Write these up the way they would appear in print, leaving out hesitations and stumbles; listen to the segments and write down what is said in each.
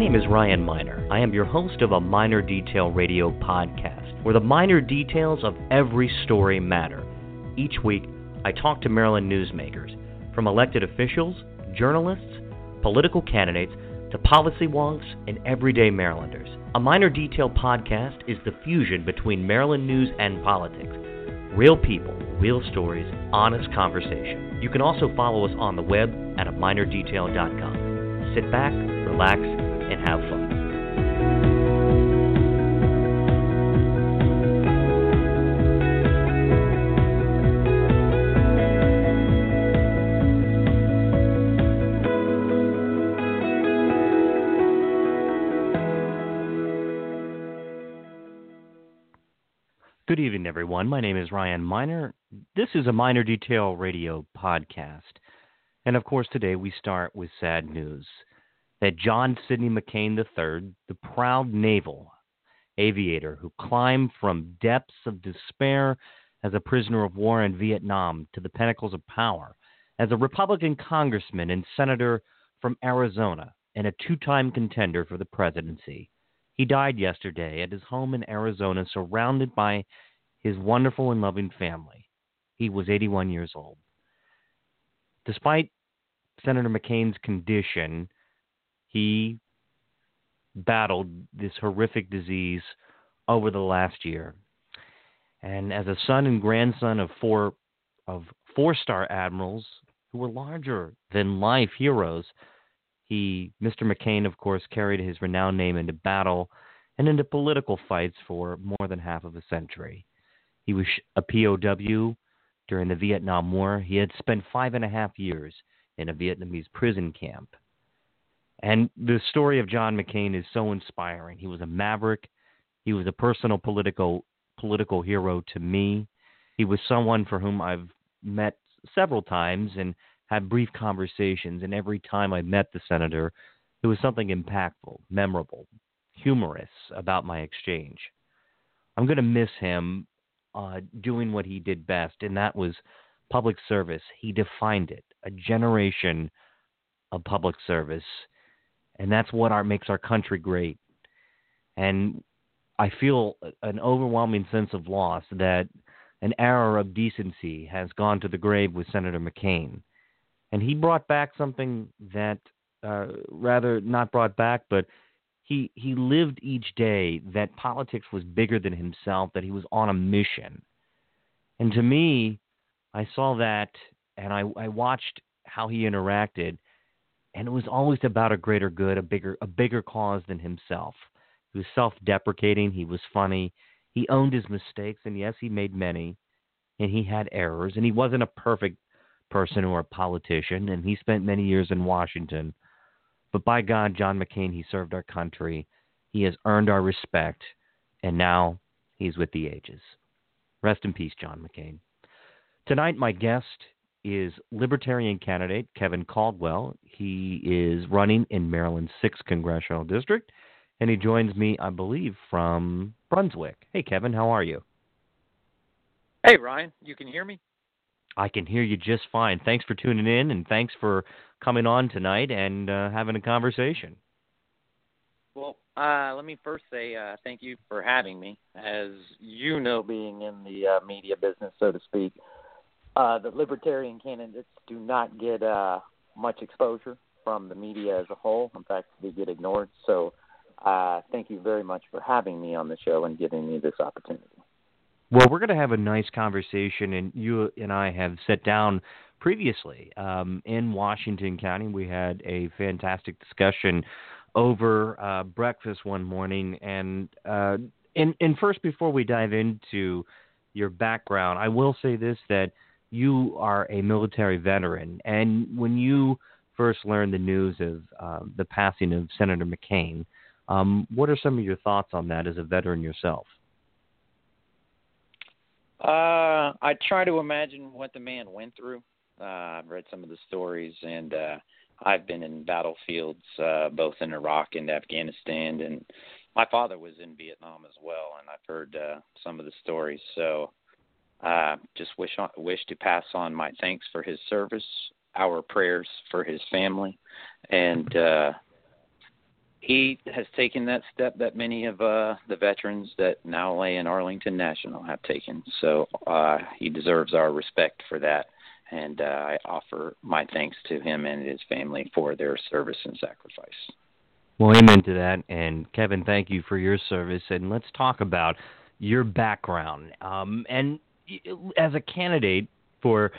name is Ryan Miner. I am your host of A Miner Detail Radio Podcast, where the minor details of every story matter. Each week, I talk to Maryland newsmakers, from elected officials, journalists, political candidates, to policy wonks and everyday Marylanders. A Miner Detail Podcast is the fusion between Maryland news and politics. Real people, real stories, honest conversation. You can also follow us on the web at aminordetail.com. Sit back, relax, and have fun. Good evening, everyone. My name is Ryan Miner. This is A Miner Detail Radio Podcast. And, of course, today we start with sad news that John Sidney McCain III, the proud naval aviator who climbed from depths of despair as a prisoner of war in Vietnam to the pinnacles of power, as a Republican congressman and senator from Arizona and a two-time contender for the presidency, he died yesterday at his home in Arizona, surrounded by his wonderful and loving family. He was 81 years old. Despite Senator McCain's condition, he battled this horrific disease over the last year. And as a son and grandson of four-star admirals who were larger-than-life heroes, Mr. McCain, of course, carried his renowned name into battle and into political fights for more than half of a century. He was a POW during the Vietnam War. He had spent 5.5 years in a Vietnamese prison camp. And the story of John McCain is so inspiring. He was a maverick. He was a personal political hero to me. He was someone for whom I've met several times and had brief conversations, and every time I met the senator, it was something impactful, memorable, humorous about my exchange. I'm going to miss him doing what he did best, and that was public service. He defined it, a generation of public service, and that's what makes our country great. And I feel an overwhelming sense of loss that an era of decency has gone to the grave with Senator McCain. And he brought back something that, rather not brought back, but he lived each day that politics was bigger than himself, that he was on a mission. And to me, I saw that, and I watched how he interacted, and it was always about a greater good, a bigger cause than himself. He was self-deprecating. He was funny. He owned his mistakes, and yes, he made many, and he had errors, and he wasn't a perfect person or a politician, and he spent many years in Washington. But by God, John McCain, he served our country. He has earned our respect, and now he's with the ages. Rest in peace, John McCain. Tonight, my guest is Libertarian candidate Kevin Caldwell. He is running in Maryland's 6th Congressional District, and he joins me, I believe, from Brunswick. Hey, Kevin, how are you? Hey, Ryan. You can hear me? I can hear you just fine. Thanks for tuning in, and thanks for coming on tonight and having a conversation. Well, let me first say thank you for having me. As you know, being in the media business, so to speak, the libertarian candidates do not get much exposure from the media as a whole. In fact, they get ignored. So thank you very much for having me on the show and giving me this opportunity. Well, we're going to have a nice conversation, and you and I have sat down previously in Washington County. We had a fantastic discussion over breakfast one morning, and first, before we dive into your background, I will say this, that you are a military veteran, and when you first learned the news of the passing of Senator McCain, what are some of your thoughts on that as a veteran yourself? I try to imagine what the man went through. I've read some of the stories, and I've been in battlefields both in Iraq and Afghanistan, and my father was in Vietnam as well, and I've heard some of the stories. So just wish to pass on my thanks for his service, our prayers for his family, and He has taken that step that many of the veterans that now lay in Arlington National have taken. So he deserves our respect for that. And I offer my thanks to him and his family for their service and sacrifice. Well, amen to that. And, Kevin, thank you for your service. And let's talk about your background. And as a candidate for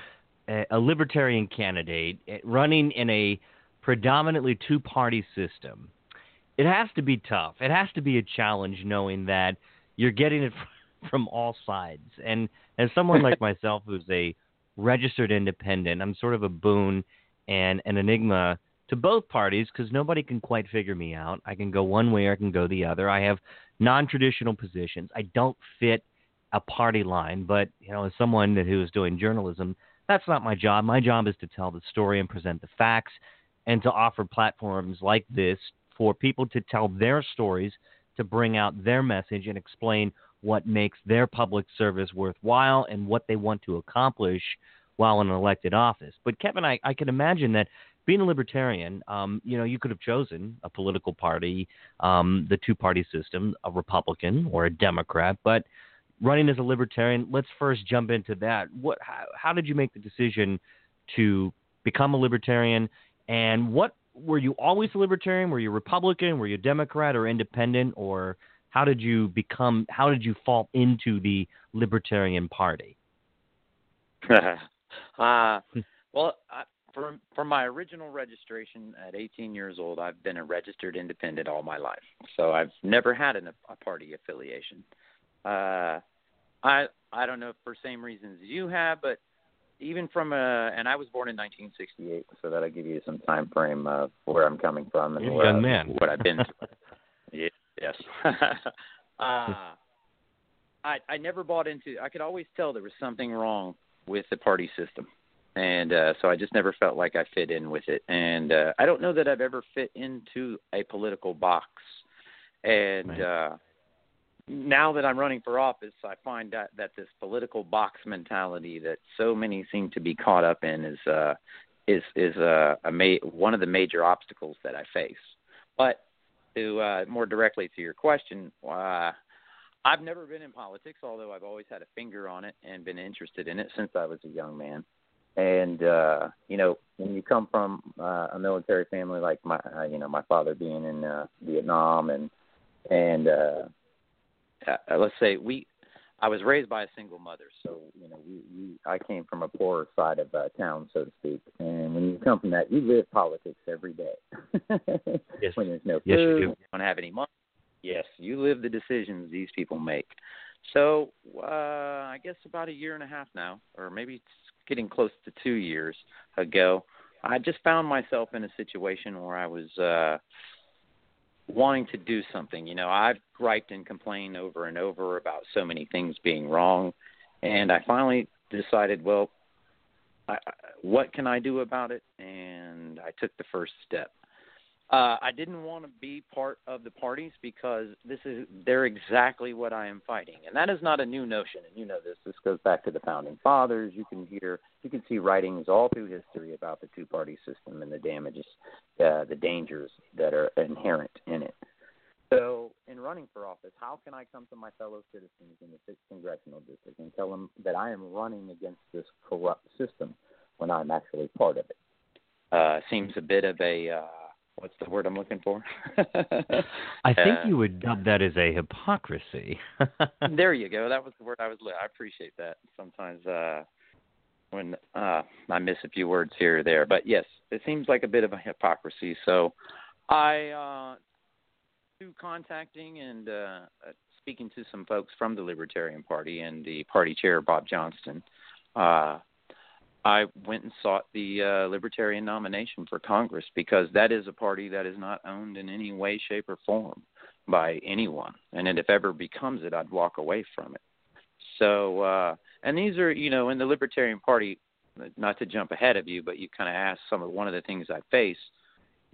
a libertarian candidate running in a predominantly two-party system, it has to be tough. It has to be a challenge knowing that you're getting it from all sides. And as someone like myself who's a registered independent, I'm sort of a boon and an enigma to both parties because nobody can quite figure me out. I can go one way or I can go the other. I have non-traditional positions. I don't fit a party line, but you know, as someone who is doing journalism, that's not my job. My job is to tell the story and present the facts and to offer platforms like this for people to tell their stories, to bring out their message and explain what makes their public service worthwhile and what they want to accomplish while in an elected office. But Kevin, I can imagine that being a libertarian, you know, you could have chosen a political party, the two-party system, a Republican or a Democrat, but running as a libertarian, let's first jump into that. How did you make the decision to become a libertarian, and what were you always a libertarian? Were you Republican? Were you Democrat or independent, or how did you fall into the Libertarian Party? Well, from my original registration at 18 years old, I've been a registered independent all my life. So I've never had a party affiliation. I don't know if for same reasons you have, but even from and I was born in 1968, so that'll give you some time frame of where I'm coming from and what I've been through. Yeah. Yes. I never bought into – I could always tell there was something wrong with the party system, and so I just never felt like I fit in with it. And I don't know that I've ever fit into a political box. And now that I'm running for office, I find that this political box mentality that so many seem to be caught up in is one of the major obstacles that I face. But – To more directly to your question, I've never been in politics, although I've always had a finger on it and been interested in it since I was a young man. And you know, when you come from a military family like my, my father being in Vietnam, and let's say I was raised by a single mother, so you know, I came from a poorer side of town, so to speak. And when you come from that, you live politics every day. Yes. When there's no food, you don't have any money. Yes, you live the decisions these people make. So I guess about a year and a half now, or maybe it's getting close to 2 years ago, I just found myself in a situation where I was wanting to do something. You know, I've griped and complained over and over about so many things being wrong, and I finally decided, well, what can I do about it? And I took the first step. I didn't want to be part of the parties because they're exactly what I am fighting, and that is not a new notion. And you know this. This goes back to the founding fathers. You can see writings all through history about the two-party system and the damages, the dangers that are inherent in it. So, in running for office, how can I come to my fellow citizens in the 6th Congressional District and tell them that I am running against this corrupt system when I'm actually part of it? Seems a bit of a what's the word I'm looking for? I think you would dub that as a hypocrisy. There you go. That was the word I was looking for. I appreciate that. Sometimes when I miss a few words here or there. But, yes, it seems like a bit of a hypocrisy. So I, through contacting and speaking to some folks from the Libertarian Party and the party chair, Bob Johnston, I went and sought the Libertarian nomination for Congress because that is a party that is not owned in any way, shape, or form by anyone. And if ever becomes it, I'd walk away from it. So, and these are, in the Libertarian Party, not to jump ahead of you, but you kind of asked one of the things I face,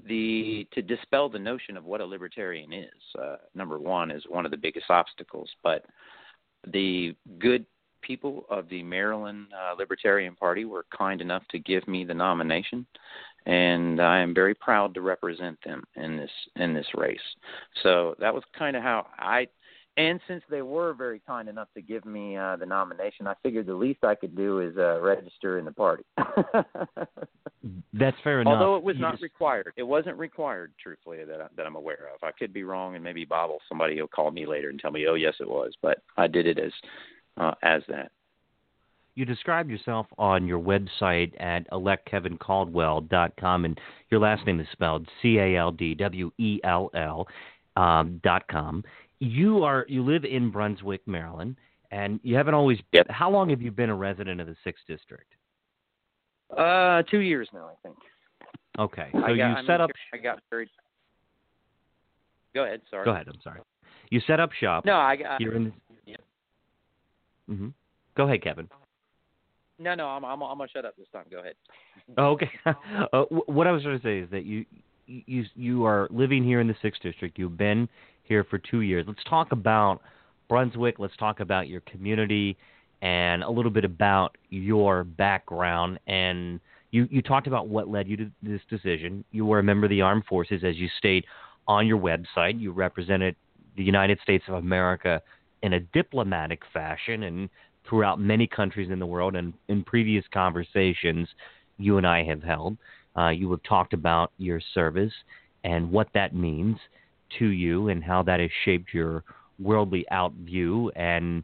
to dispel the notion of what a libertarian is. Number one is one of the biggest obstacles, but the good people of the Maryland Libertarian Party were kind enough to give me the nomination, and I am very proud to represent them in this race. So that was kind of how I. And since they were very kind enough to give me the nomination, I figured the least I could do is register in the party. That's fair enough. Although it was not required. It wasn't required, truthfully, that I'm aware of. I could be wrong, and maybe Bob will, somebody will call me later and tell me, oh, yes, it was. But I did it as that. You describe yourself on your website at electkevincaldwell.com, and your last name is spelled CALDWELL.com. You live in Brunswick, Maryland, and you haven't always. Yep. How long have you been a resident of the 6th District? 2 years now, I think. Okay, so I got married. Go ahead. Sorry. Go ahead. I'm sorry. You set up shop. No, I got. You're in. Yeah. Mm-hmm. Go ahead, Kevin. No, I'm gonna shut up this time. Go ahead. Okay. What I was trying to say is that you are living here in the 6th District. You've been here for 2 years. Let's talk about Brunswick. Let's talk about your community and a little bit about your background. And you talked about what led you to this decision. You were a member of the Armed Forces, as you state on your website. You represented the United States of America in a diplomatic fashion and throughout many countries in the world. And in previous conversations you and I have held, you have talked about your service and what that means to you and how that has shaped your worldly out view. And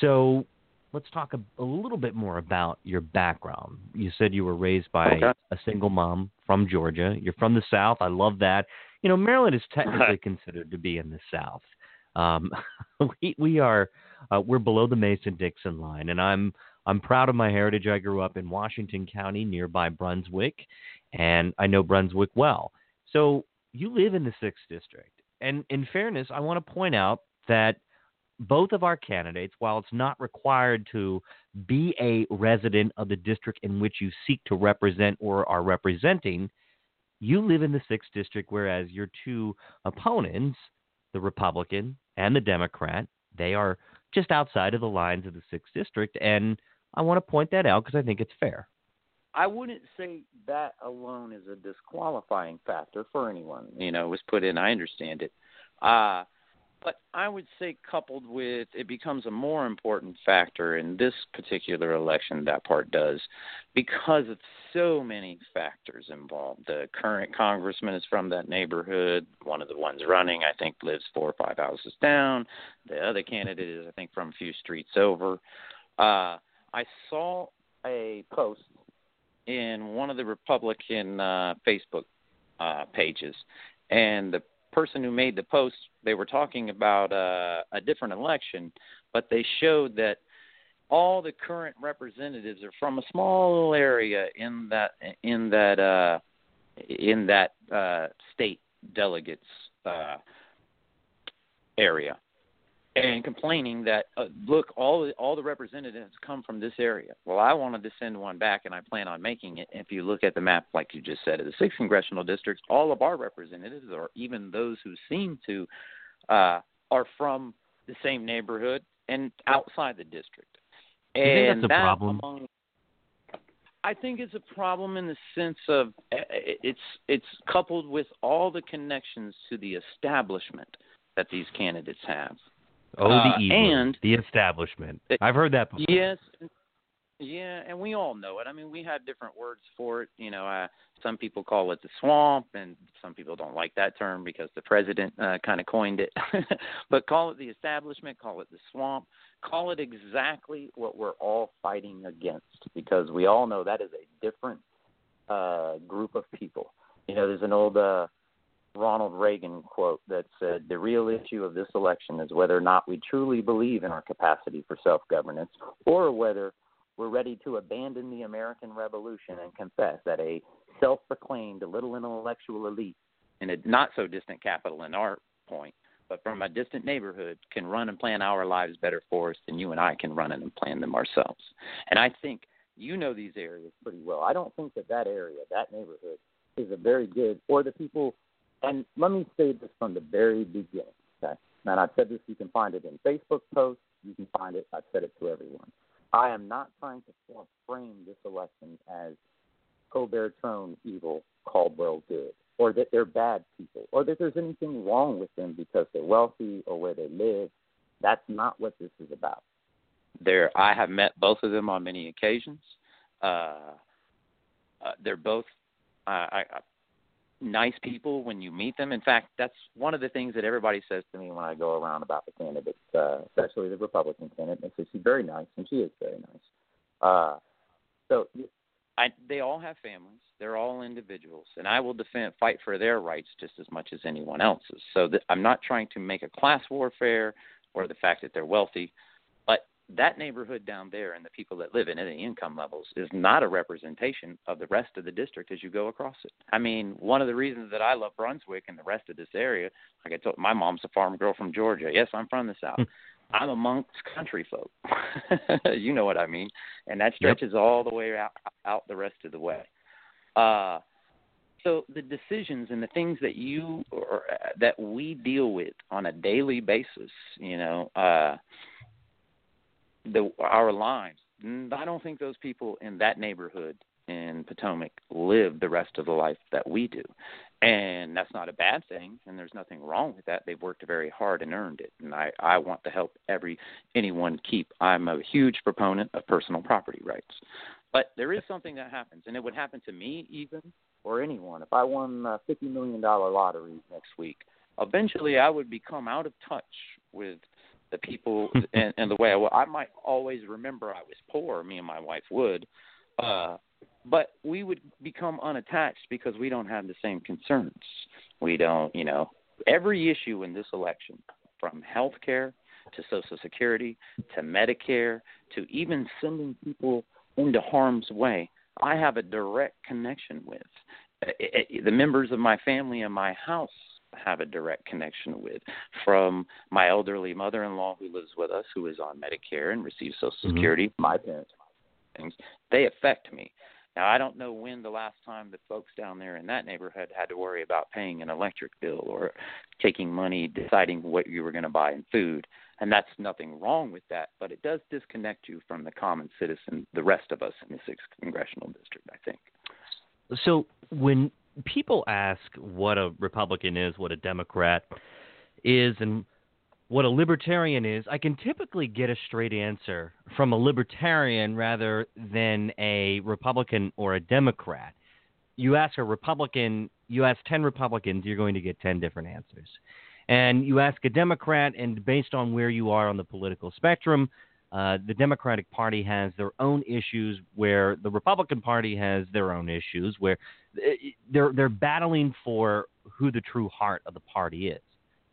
so let's talk a little bit more about your background. You said you were raised by a single mom from Georgia. You're from the South. I love that. You know, Maryland is technically considered to be in the South. We're below the Mason-Dixon line, and I'm proud of my heritage. I grew up in Washington County nearby Brunswick, and I know Brunswick well. So you live in the 6th District. And in fairness, I want to point out that both of our candidates, while it's not required to be a resident of the district in which you seek to represent or are representing, you live in the 6th District, whereas your two opponents, the Republican and the Democrat, they are just outside of the lines of the 6th District. And I want to point that out because I think it's fair. I wouldn't say that alone is a disqualifying factor for anyone. You know, it was put in. I understand it. But I would say coupled with it becomes a more important factor in this particular election, that part does, because of so many factors involved. The current congressman is from that neighborhood. One of the ones running, I think, lives 4 or 5 houses down. The other candidate is, I think, from a few streets over. I saw a post in one of the Republican Facebook pages. And the person who made the post, they were talking about a different election, but they showed that all the current representatives are from a small little area in that state delegates area. And complaining that, look, all the representatives come from this area. Well, I wanted to send one back, and I plan on making it. If you look at the map, like you just said, of the 6 congressional districts, all of our representatives, or even those who seem to, are from the same neighborhood and outside the district. And you think that's a problem? I think it's a problem in the sense of it's coupled with all the connections to the establishment that these candidates have. Oh, the evil, and the establishment. I've heard that before. Yes. Yeah, and we all know it. I mean, we have different words for it. You know, some people call it the swamp, and some people don't like that term because the president kind of coined it. But call it the establishment, call it the swamp, call it exactly what we're all fighting against, because we all know that is a different group of people. You know, there's an old Ronald Reagan quote that said, the real issue of this election is whether or not we truly believe in our capacity for self-governance, or whether we're ready to abandon the American Revolution and confess that a self-proclaimed little intellectual elite in a not-so-distant capital in our point, but from a distant neighborhood, can run and plan our lives better for us than you and I can run and plan them ourselves. And I think you know these areas pretty well. I don't think that area, that neighborhood, is a very good, or the people. And let me say this from the very beginning, okay? And I've said this, you can find it in Facebook posts, you can find it, I've said it to everyone. I am not trying to frame this election as Colbert, Trone, evil Caldwell good, or that they're bad people, or that there's anything wrong with them because they're wealthy or where they live. That's not what this is about. I have met both of them on many occasions. They're both nice people when you meet them. In fact, that's one of the things that everybody says to me when I go around about the candidates, especially the Republican candidate. They say she's very nice, and she is very nice. So they all have families. They're all individuals, and I will fight for their rights just as much as anyone else's. So I'm not trying to make a class warfare or the fact that they're wealthy. That neighborhood down there and the people that live in it and the income levels is not a representation of the rest of the district as you go across it. I mean, one of the reasons that I love Brunswick and the rest of this area, like I told my mom's a farm girl from Georgia. Yes, I'm from the South. I'm amongst country folk. You know what I mean. And that stretches all the way out the rest of the way. So the decisions and the things that that we deal with on a daily basis, our lives. I don't think those people in that neighborhood in Potomac live the rest of the life that we do. And that's not a bad thing, and there's nothing wrong with that. They've worked very hard and earned it, and I want to help anyone keep. I'm a huge proponent of personal property rights. But there is something that happens, and it would happen to me even or anyone. If I won a $50 million lottery next week, eventually I would become out of touch with the people and the way I might always remember I was poor, me and my wife would, but we would become unattached because we don't have the same concerns. We don't, every issue in this election, from health care to Social Security to Medicare to even sending people into harm's way, I have a direct connection with. The members of my family and my house have a direct connection with, from my elderly mother-in-law who lives with us, who is on Medicare and receives Social Security. My parents, things, they affect me. Now, I don't know when the last time the folks down there in that neighborhood had to worry about paying an electric bill or taking money, deciding what you were going to buy in food. And that's nothing wrong with that, but it does disconnect you from the common citizen, the rest of us in the 6th Congressional District, I think. So when people ask what a Republican is, what a Democrat is, and what a Libertarian is, I can typically get a straight answer from a Libertarian rather than a Republican or a Democrat. You ask a Republican, you ask 10 Republicans, you're going to get 10 different answers. And you ask a Democrat, and based on where you are on the political spectrum, the Democratic Party has their own issues, where the Republican Party has their own issues, where they're battling for who the true heart of the party is.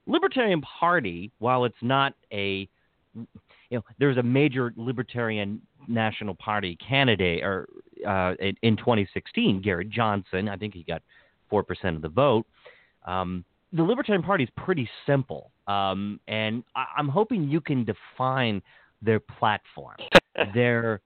Libertarian Party, while it's not there's a major Libertarian National Party candidate or in 2016, Garrett Johnson, I think he got 4% of the vote. The Libertarian Party is pretty simple, and I'm hoping you can define their platform, their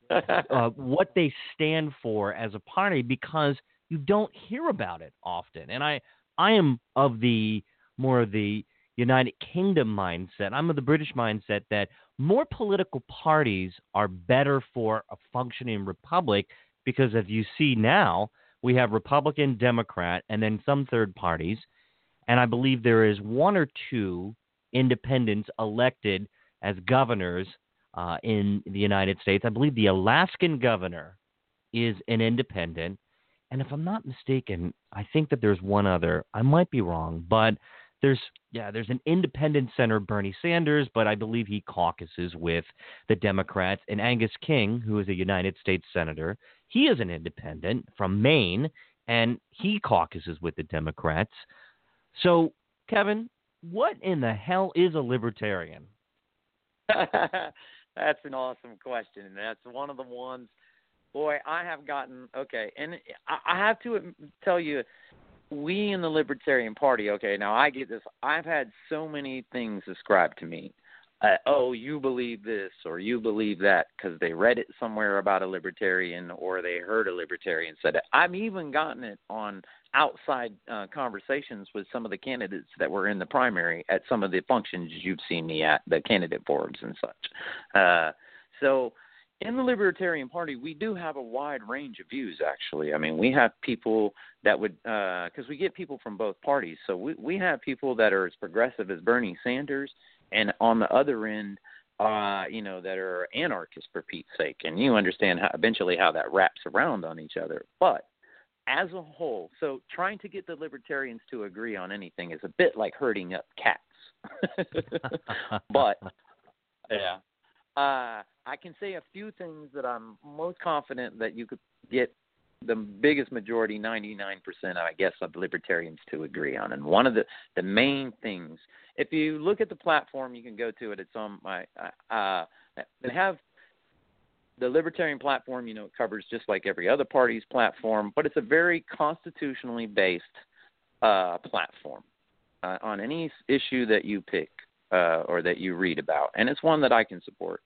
what they stand for as a party, because you don't hear about it often. And I am of the more of the United Kingdom mindset. I'm of the British mindset that more political parties are better for a functioning republic, because if you see now, we have Republican, Democrat, and then some third parties. And I believe there is one or two independents elected as governors in the United States. I believe the Alaskan governor is an independent. And if I'm not mistaken, I think that there's one other. I might be wrong, but there's an independent senator, Bernie Sanders, but I believe he caucuses with the Democrats. And Angus King, who is a United States senator, he is an independent from Maine, and he caucuses with the Democrats. So, Kevin, what in the hell is a libertarian? That's an awesome question, and that's one of the ones, boy, I have gotten, okay, and I have to tell you, we in the Libertarian Party, okay, now I get this, I've had so many things described to me, you believe this, or you believe that, because they read it somewhere about a Libertarian, or they heard a Libertarian said it. I've even gotten it on outside conversations with some of the candidates that were in the primary at some of the functions you've seen me at, the candidate forums and such. So in the Libertarian Party, we do have a wide range of views, actually. I mean, we have people that would – because we get people from both parties. So we have people that are as progressive as Bernie Sanders, and on the other end, that are anarchists, for Pete's sake. And you understand eventually how that wraps around on each other. But as a whole, so trying to get the Libertarians to agree on anything is a bit like herding up cats. But, yeah. I can say a few things that I'm most confident that you could get the biggest majority, 99%, I guess, of Libertarians to agree on. And one of the main things, if you look at the platform, you can go to it. It's on my they have the Libertarian platform. It covers just like every other party's platform, but it's a very constitutionally based platform on any issue that you pick. Or that you read about, and it's one that I can support.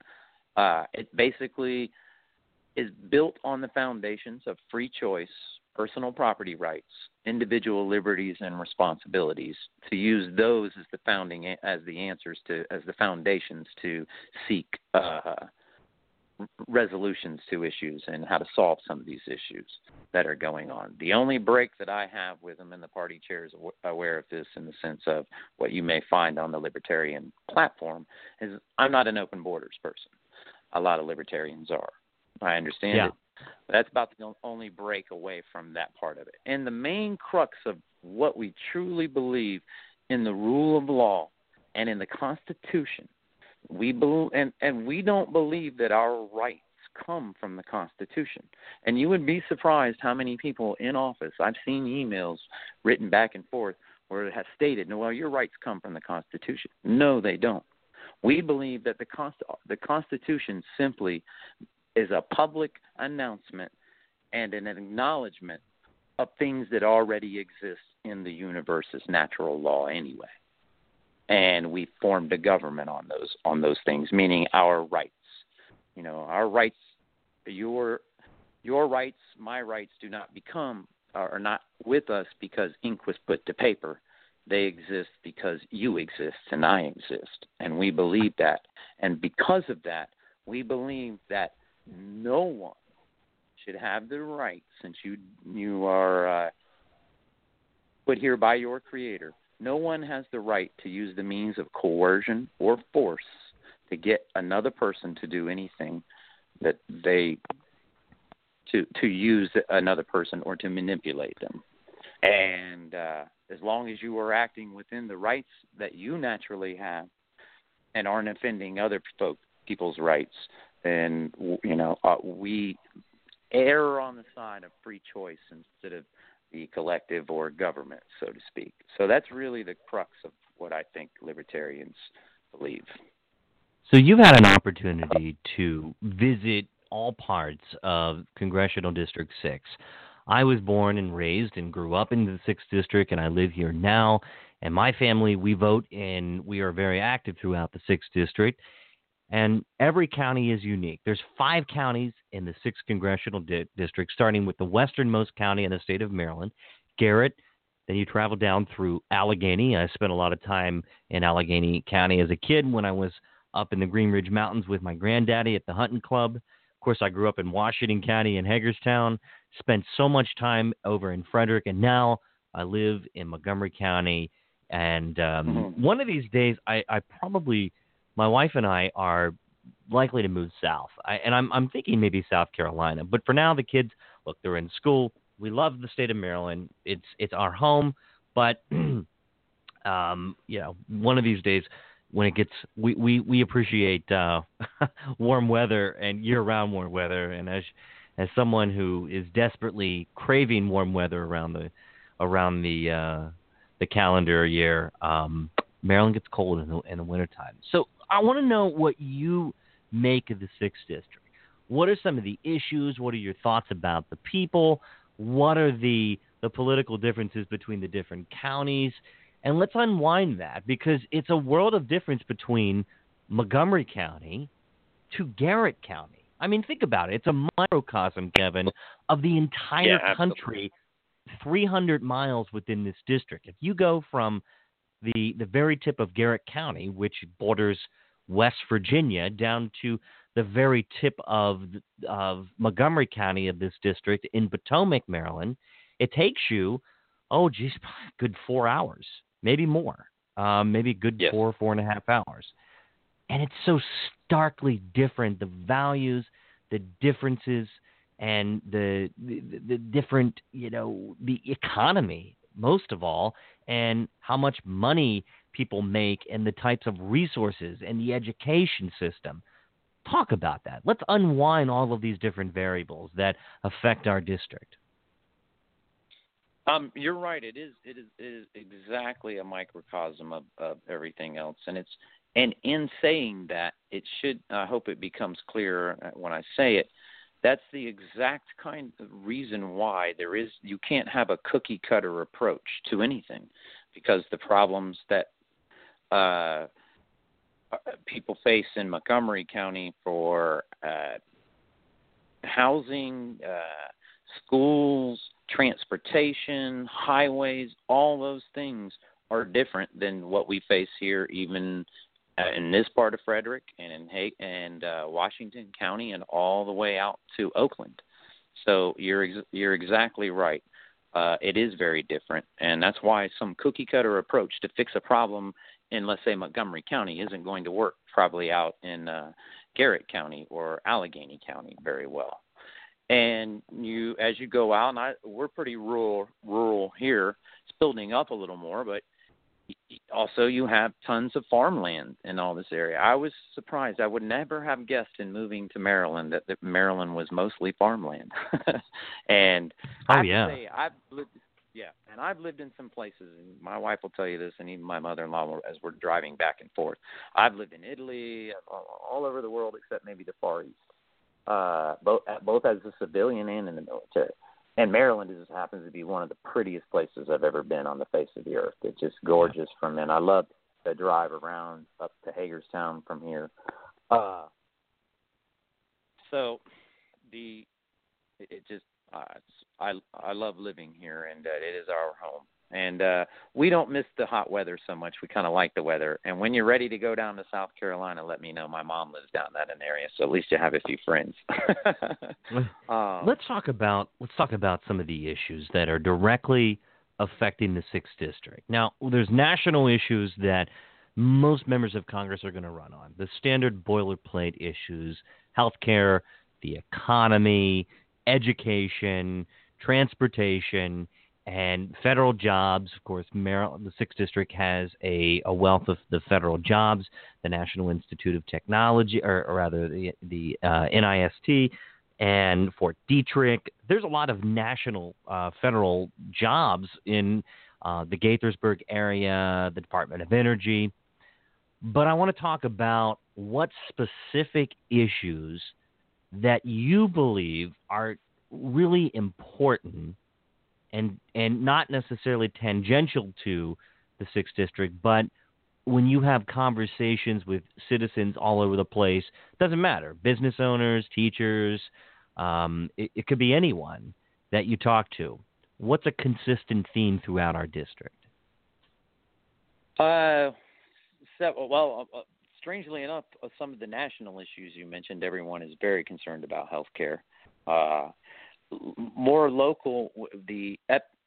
It basically is built on the foundations of free choice, personal property rights, individual liberties and responsibilities. To use those as the founding, as the foundations to seek resolutions to issues and how to solve some of these issues that are going on. The only break that I have with them, and the party chair is aware of this in the sense of what you may find on the Libertarian platform, is I'm not an open borders person. A lot of Libertarians are. I understand it. That's about the only break away from that part of it. And the main crux of what we truly believe in the rule of law and in the Constitution. We believe, and we don't believe that our rights come from the Constitution. And you would be surprised how many people in office, I've seen emails written back and forth where it has stated, no, well, your rights come from the Constitution. No, they don't. We believe that the Constitution simply is a public announcement and an acknowledgement of things that already exist in the universe as natural law anyway. And we formed a government on those things, meaning our rights. Our rights, your rights, my rights do not become are not with us because ink was put to paper. They exist because you exist and I exist, and we believe that. And because of that, we believe that no one should have the right, since you are put here by your Creator. No one has the right to use the means of coercion or force to get another person to do anything that they to use another person or to manipulate them. And as long as you are acting within the rights that you naturally have and aren't offending other people's rights, then we err on the side of free choice instead of the collective or government, so to speak. So that's really the crux of what I think libertarians believe. So you've had an opportunity to visit all parts of Congressional District 6. I was born and raised and grew up in the 6th District, and I live here now. And my family, we vote, and we are very active throughout the 6th District. And every county is unique. There's 5 counties in the 6th Congressional District, starting with the westernmost county in the state of Maryland, Garrett. Then you travel down through Allegany. I spent a lot of time in Allegany County as a kid when I was up in the Green Ridge Mountains with my granddaddy at the hunting club. Of course, I grew up in Washington County in Hagerstown, spent so much time over in Frederick, and now I live in Montgomery County. And one of these days, I probably... my wife and I are likely to move south, and I'm thinking maybe South Carolina. But for now, the kids, look, they're in school. We love the state of Maryland. It's our home. But one of these days, when it gets, we appreciate warm weather and year-round warm weather. And as someone who is desperately craving warm weather around the calendar year, Maryland gets cold in the wintertime. So I want to know what you make of the 6th District. What are some of the issues? What are your thoughts about the people? What are the political differences between the different counties? And let's unwind that, because it's a world of difference between Montgomery County to Garrett County. I mean, think about it. It's a microcosm, Kevin, of the entire country, 300 miles within this district. If you go from the very tip of Garrett County, which borders West Virginia down to the very tip of Montgomery County of this district in Potomac, Maryland, it takes you, oh, geez, good 4 hours, maybe more, maybe good yes. 4.5 hours. And it's so starkly different, the values, the differences, and the different, you know, the economy, most of all, and how much money people make and the types of resources and the education system. Talk about that. Let's unwind all of these different variables that affect our district. You're right. It is exactly a microcosm of everything else. And in saying that, it should, I hope it becomes clear when I say it, that's the exact kind of reason why you can't have a cookie cutter approach to anything, because the problems that people face in Montgomery County for housing, schools, transportation, highways, all those things are different than what we face here, even in this part of Frederick and in Washington County and all the way out to Oakland. So you're exactly right. It is very different, and that's why some cookie-cutter approach to fix a problem in, let's say, Montgomery County isn't going to work probably out in Garrett County or Allegany County very well. And as you go out, and we're pretty rural here. It's building up a little more, but also you have tons of farmland in all this area. I was surprised. I would never have guessed in moving to Maryland that Maryland was mostly farmland. And I've lived in some places, and my wife will tell you this, and even my mother-in-law, as we're driving back and forth. I've lived in Italy, all over the world except maybe the Far East, both as a civilian and in the military. And Maryland just happens to be one of the prettiest places I've ever been on the face of the earth. It's just gorgeous from there. I love to drive around up to Hagerstown from here. I love living here, and it is our home. And we don't miss the hot weather so much. We kind of like the weather. And when you're ready to go down to South Carolina, let me know. My mom lives down in that area, so at least you have a few friends. Let's talk about some of the issues that are directly affecting the 6th District. Now, there's national issues that most members of Congress are going to run on. The standard boilerplate issues, healthcare, the economy, education, transportation, and federal jobs. Of course, Maryland, the 6th District has a wealth of the federal jobs, the National Institute of Technology, or rather the NIST, and Fort Detrick. There's a lot of national federal jobs in the Gaithersburg area, the Department of Energy. But I want to talk about what specific issues that you believe are really important and not necessarily tangential to the 6th District, but when you have conversations with citizens all over the place, doesn't matter, business owners, teachers, it could be anyone that you talk to. What's a consistent theme throughout our district? Strangely enough, some of the national issues you mentioned, everyone is very concerned about healthcare. More local, the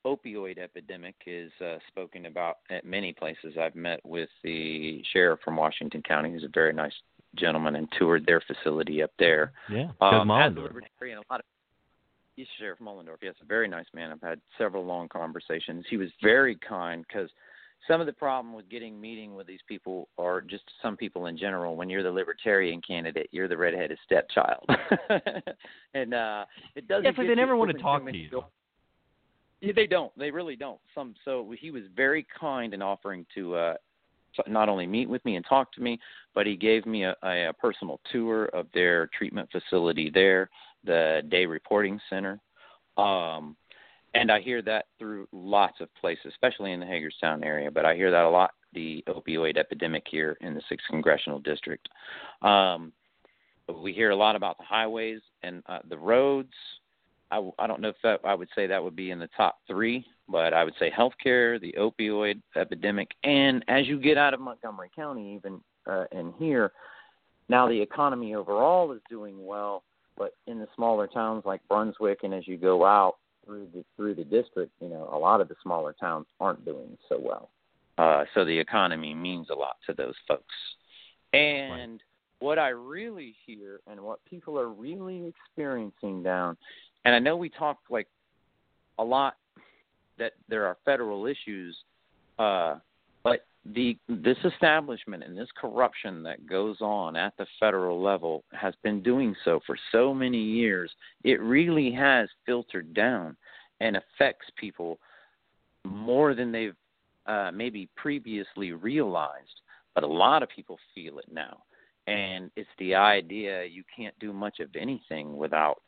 opioid epidemic is spoken about at many places. I've met with the sheriff from Washington County, who's a very nice gentleman, and toured their facility up there. Yeah, Sheriff Mullendorf, yes, a very nice man. I've had several long conversations. He was very kind, because some of the problem with meeting with these people, or just some people in general, when you're the Libertarian candidate, you're the redheaded stepchild, and it doesn't. Yes, but they never want to talk to you. Yeah, they don't. They really don't. So he was very kind in offering to not only meet with me and talk to me, but he gave me a personal tour of their treatment facility there, the day reporting center. And I hear that through lots of places, especially in the Hagerstown area, but I hear that a lot, the opioid epidemic here in the 6th Congressional District. We hear a lot about the highways and the roads. I don't know if I would say that would be in the top three, but I would say healthcare, the opioid epidemic, and as you get out of Montgomery County, even and here. Now the economy overall is doing well, but in the smaller towns like Brunswick, and as you go out through the district, you know, a lot of the smaller towns aren't doing so well. So the economy means a lot to those folks. And right. What I really hear and what people are really experiencing down, and I know we talked like a lot that there are federal issues, but this establishment and this corruption that goes on at the federal level has been doing so for so many years. It really has filtered down and affects people more than they've maybe previously realized, but a lot of people feel it now. And it's the idea you can't do much of anything without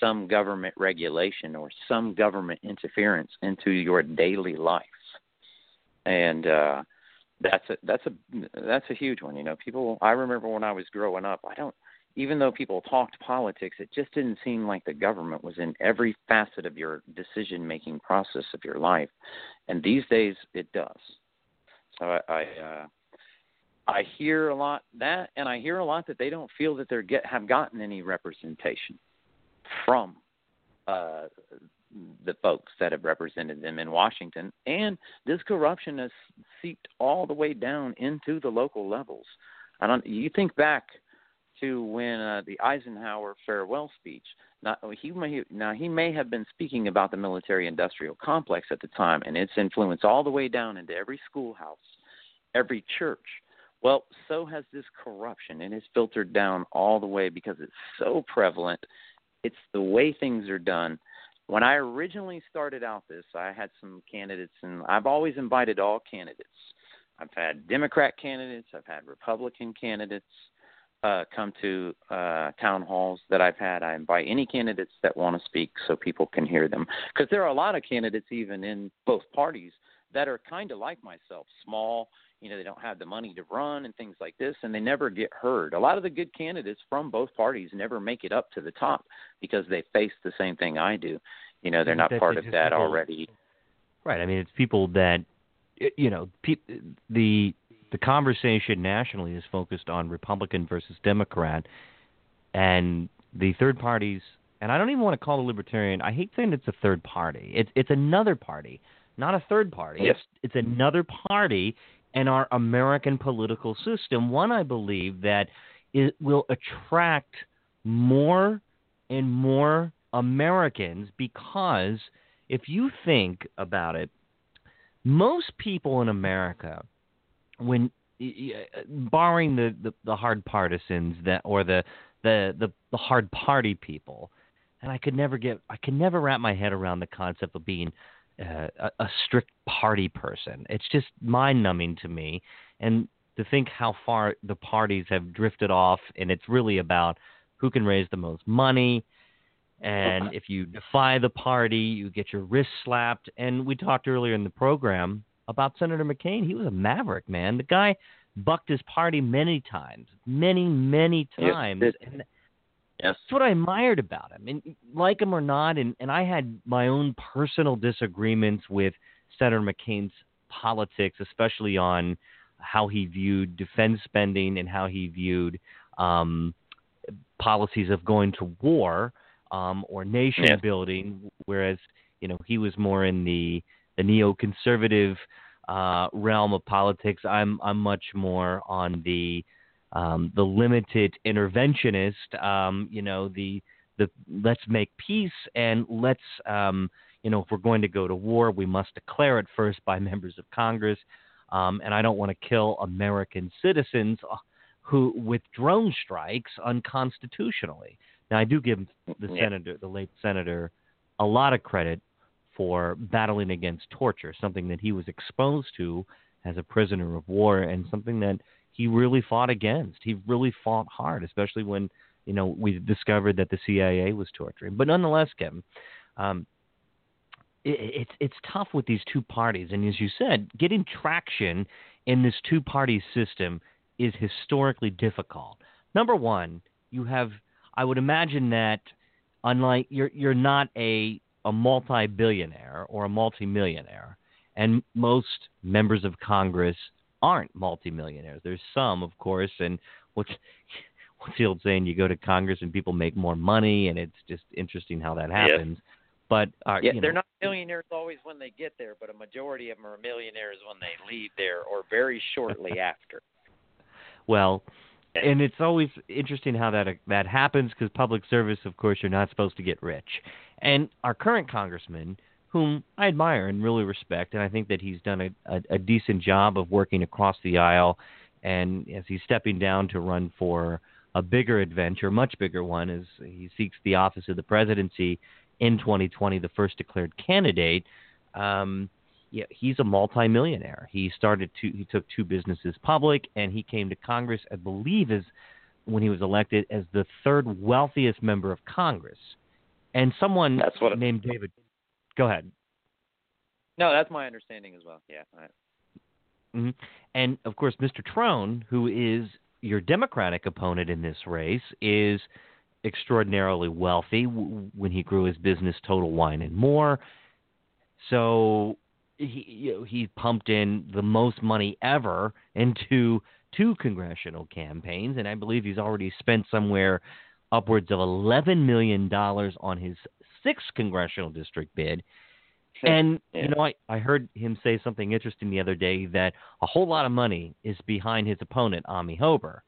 some government regulation or some government interference into your daily life. And that's a huge one. You know, people, I remember when I was growing up, even though people talked politics, it just didn't seem like the government was in every facet of your decision-making process of your life. And these days it does. So I hear a lot that, and I hear a lot that they don't feel that they have gotten any representation from the folks that have represented them in Washington. And this corruption has seeped all the way down into the local levels. You think back to when the Eisenhower farewell speech. Now, he may have been speaking about the military-industrial complex at the time and its influence all the way down into every schoolhouse, every church. Well, so has this corruption, and it's filtered down all the way because it's so prevalent. It's the way things are done. When I originally started out this, I had some candidates, and I've always invited all candidates. I've had Democrat candidates. I've had Republican candidates come to town halls that I've had. I invite any candidates that want to speak so people can hear them, because there are a lot of candidates even in both parties that are kind of like myself, small. You know, they don't have the money to run and things like this, and they never get heard. A lot of the good candidates from both parties never make it up to the top because they face the same thing I do. You know, they're not part of that already. Right. I mean, it's people that, you know, the conversation nationally is focused on Republican versus Democrat, and the third parties, and I don't even want to call it libertarian. I hate saying it's a third party. It's another party, not a third party. Yes. It's another party. And our American political system, one I believe that it will attract more and more Americans, because if you think about it, most people in America, when barring the hard partisans that or the hard party people, and I could never wrap my head around the concept of being a strict party person. It's just mind-numbing to me, and to think how far the parties have drifted off, and it's really about who can raise the most money, and if you defy the party, you get your wrist slapped. And we talked earlier in the program about Senator McCain. He was a maverick, man. The guy bucked his party many times. Yes. That's what I admired about him. And like him or not, and I had my own personal disagreements with Senator McCain's politics, especially on how he viewed defense spending and how he viewed policies of going to war or nation building, whereas, you know, he was more in the neoconservative realm of politics. I'm much more on the limited interventionist, you know, the let's make peace, and let's, you know, if we're going to go to war, we must declare it first by members of Congress. And I don't want to kill American citizens who with drone strikes unconstitutionally. Now, I do give the late senator, a lot of credit for battling against torture, something that he was exposed to as a prisoner of war, and something that he really fought against. He really fought hard, especially when, you know, we discovered that the CIA was torturing. But nonetheless, Kevin, it's tough with these two parties. And as you said, getting traction in this two-party system is historically difficult. Number one, you have, I would imagine that unlike you're not a multi-billionaire or a multi-millionaire, and most members of Congress aren't multimillionaires. There's some, of course, and what's the old saying? You go to Congress and people make more money, and it's just interesting how that happens. Yes. But yeah, they're not millionaires always when they get there, but a majority of them are millionaires when they leave there or very shortly after. Well, and it's always interesting how that happens because public service, of course, you're not supposed to get rich. And our current congressman, whom I admire and really respect, and I think that he's done a decent job of working across the aisle, and as he's stepping down to run for a bigger adventure, much bigger one, as he seeks the office of the presidency in 2020, the first declared candidate, he's a multimillionaire. He took two businesses public, and he came to Congress, I believe, when he was elected as the third wealthiest member of Congress. And someone named David. Go ahead. No, that's my understanding as well. Yeah. All right. Mm-hmm. And of course, Mr. Trone, who is your Democratic opponent in this race, is extraordinarily wealthy when he grew his business Total Wine and More. So he pumped in the most money ever into two congressional campaigns, and I believe he's already spent somewhere upwards of $11 million on his sixth congressional district bid. And, I heard him say something interesting the other day that a whole lot of money is behind his opponent, Amie Hoeber.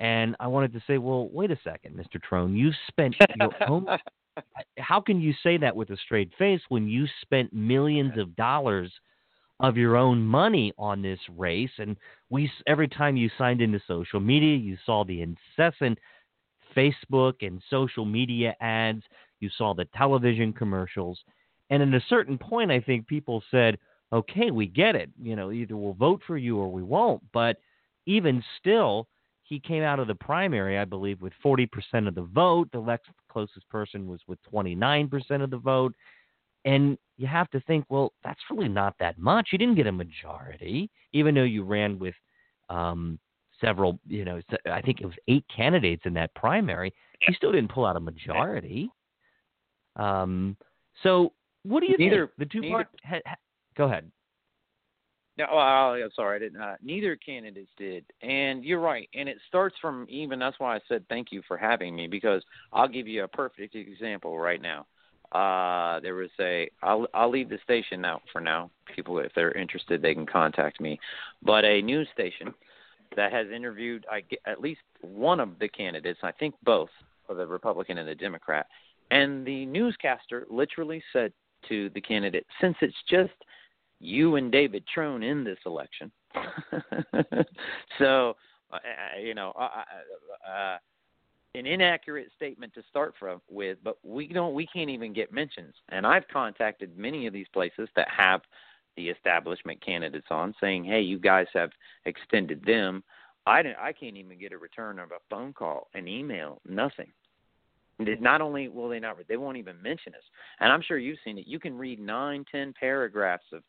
And I wanted to say, well, wait a second, Mr. Trone, you spent your own – how can you say that with a straight face when you spent millions of dollars of your own money on this race? And every time you signed into social media, you saw the incessant Facebook and social media ads. You saw the television commercials. And at a certain point, I think people said, okay, we get it. Either we'll vote for you or we won't. But even still – he came out of the primary, I believe, with 40% of the vote. The next closest person was with 29% of the vote. And you have to think, well, that's really not that much. You didn't get a majority, even though you ran with several, I think it was 8 candidates in that primary. You still didn't pull out a majority. So what do you think? The two parties go ahead. No, I'm sorry, I didn't. Neither candidates did, and you're right. And it starts from even. That's why I said thank you for having me, because I'll give you a perfect example right now. There was I'll leave the station out for now. People, if they're interested, they can contact me. But a news station that has interviewed at least one of the candidates, I think both, the Republican and the Democrat, and the newscaster literally said to the candidate, "Since it's just you and David Trone in this election." So, an inaccurate statement to start from with, but we can't even get mentions. And I've contacted many of these places that have the establishment candidates on saying, hey, you guys have extended them. I can't even get a return of a phone call, an email, nothing. Not only will they not, they won't even mention us. And I'm sure you've seen it. You can read 9-10 paragraphs of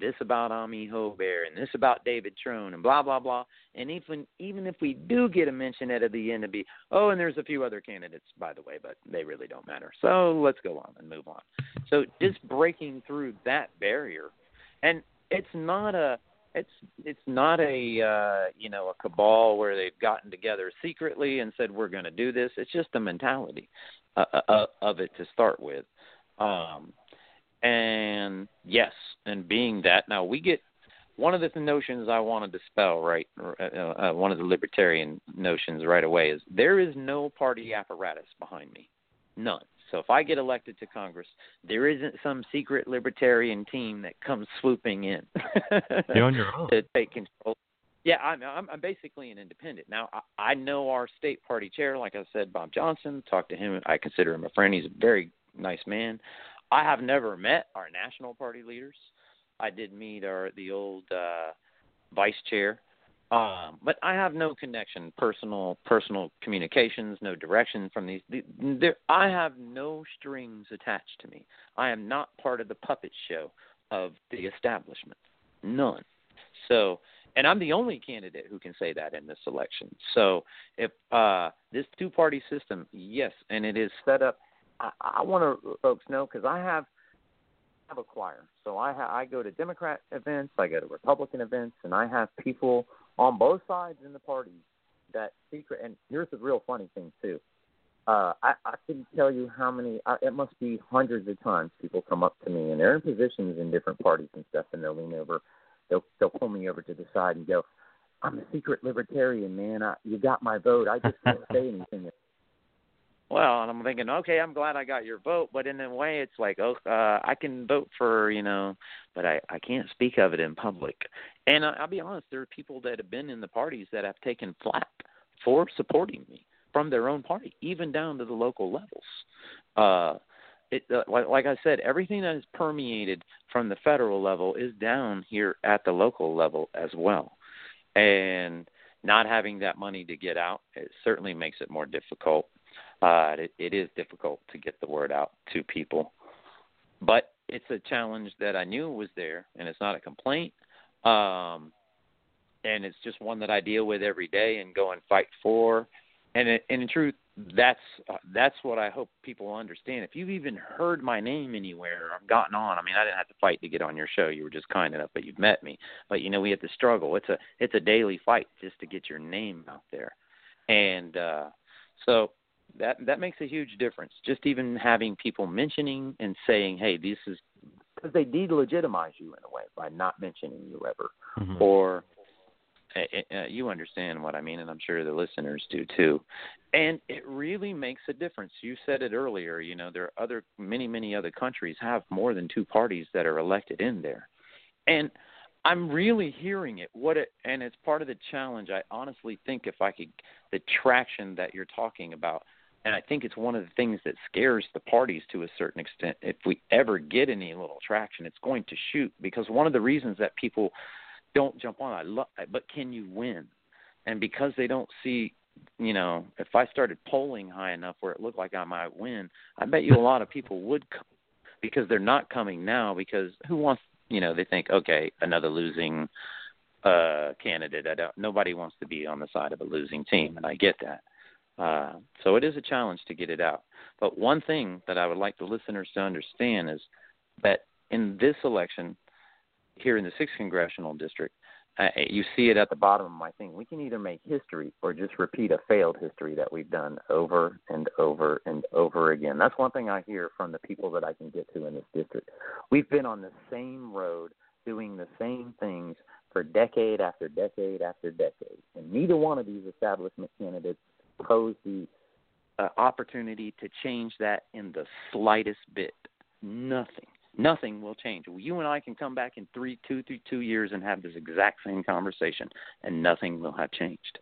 this about Amie Hoeber and this about David Trone and blah, blah, blah. And even if we do get a mention at the end, it'd be, oh, and there's a few other candidates, by the way, but they really don't matter. So let's go on and move on. So just breaking through that barrier. And it's not a – It's not a cabal where they've gotten together secretly and said we're going to do this. It's just the mentality of it to start with, and yes, and being that now we get one of the notions I want to dispel right. One of the libertarian notions right away is there is no party apparatus behind me, none. So if I get elected to Congress, there isn't some secret libertarian team that comes swooping in You're on your own. To take control. Yeah, I'm basically an independent. Now, I know our state party chair, like I said, Bob Johnson. Talked to him. I consider him a friend. He's a very nice man. I have never met our national party leaders. I did meet the old vice chair. But I have no connection, personal communications, no direction from these. I have no strings attached to me. I am not part of the puppet show of the establishment, none. So, and I'm the only candidate who can say that in this election. So if this two-party system, yes, and it is set up, I want to folks know because I have have a choir. So I go to Democrat events, I go to Republican events, and I have people on both sides in the party that secret. And here's the real funny thing too. I couldn't tell you how many. It must be hundreds of times people come up to me, and they're in positions in different parties and stuff, and they'll lean over, they'll pull me over to the side and go, "I'm a secret libertarian, man. You got my vote. I just can't say anything." Well, and I'm thinking, okay, I'm glad I got your vote, but in a way, it's like, oh, I can vote for, but I can't speak of it in public. And I'll be honest, there are people that have been in the parties that have taken flak for supporting me from their own party, even down to the local levels. Like I said, everything that is permeated from the federal level is down here at the local level as well. And not having that money to get out, it certainly makes it more difficult. It is difficult to get the word out to people. But it's a challenge that I knew was there, and it's not a complaint. And it's just one that I deal with every day and go and fight for. And in truth, that's what I hope people understand. If you've even heard my name anywhere or gotten on, I mean, I didn't have to fight to get on your show. You were just kind enough, but you've met me. But, we have to struggle. It's a daily fight just to get your name out there. And so – That makes a huge difference. Just even having people mentioning and saying, "Hey, this is," because they delegitimize you in a way by not mentioning you ever. Mm-hmm. Or you understand what I mean, and I'm sure the listeners do too. And it really makes a difference. You said it earlier. There are many other countries have more than two parties that are elected in there, and I'm really hearing it. And it's part of the challenge. I honestly think if I could, the traction that you're talking about. And I think it's one of the things that scares the parties to a certain extent. If we ever get any little traction, it's going to shoot, because one of the reasons that people don't jump on, but can you win? And because they don't see, if I started polling high enough where it looked like I might win, I bet you a lot of people would come, because they're not coming now, because who wants, they think, okay, another losing candidate. Nobody wants to be on the side of a losing team, and I get that. So it is a challenge to get it out. But one thing that I would like the listeners to understand is that in this election here in the 6th Congressional District, you see it at the bottom of my thing. We can either make history or just repeat a failed history that we've done over and over and over again. That's one thing I hear from the people that I can get to in this district. We've been on the same road doing the same things for decade after decade after decade. And neither one of these establishment candidates pose the opportunity to change that in the slightest bit. Nothing will change. You and I can come back in 2 years and have this exact same conversation, and nothing will have changed.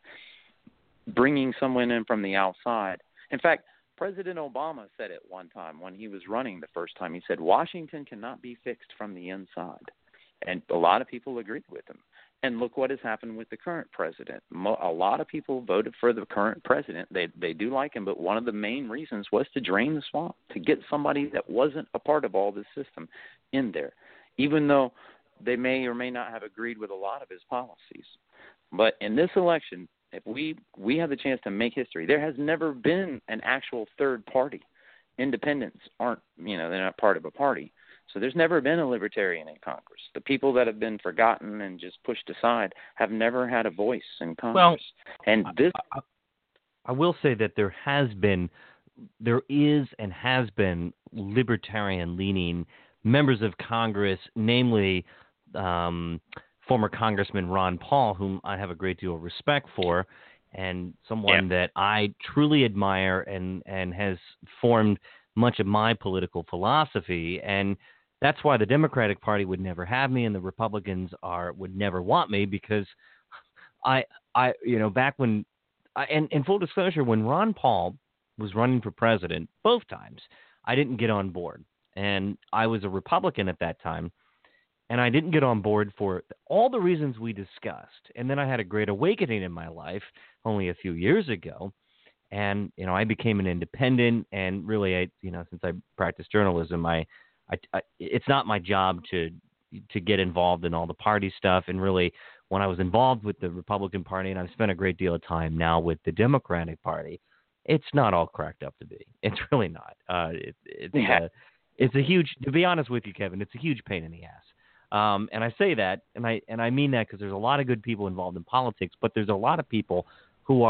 Bringing someone in from the outside. In fact, President Obama said it one time when he was running the first time. He said, "Washington cannot be fixed from the inside." And a lot of people agreed with him. And look what has happened with the current president. A lot of people voted for the current president. They do like him, but one of the main reasons was to drain the swamp, to get somebody that wasn't a part of all this system in there, even though they may or may not have agreed with a lot of his policies. But in this election, if we have the chance to make history. There has never been an actual third party. Independents aren't, they're not part of a party. So there's never been a libertarian in Congress. The people that have been forgotten and just pushed aside have never had a voice in Congress. Well, and this, I will say that there has been libertarian-leaning members of Congress, namely former Congressman Ron Paul, whom I have a great deal of respect for, and someone that I truly admire and has formed much of my political philosophy, and that's why the Democratic Party would never have me, and the Republicans would never want me, because back when, full disclosure, when Ron Paul was running for president both times, I didn't get on board, and I was a Republican at that time, and I didn't get on board for all the reasons we discussed, and then I had a great awakening in my life only a few years ago. And, I became an independent, and really, since I practice journalism, I it's not my job to get involved in all the party stuff. And really, when I was involved with the Republican Party, and I've spent a great deal of time now with the Democratic Party, it's not all cracked up to be. It's really not. It's It's a huge, to be honest with you, Kevin, it's a huge pain in the ass. And I say that, and I mean that because there's a lot of good people involved in politics, but there's a lot of people who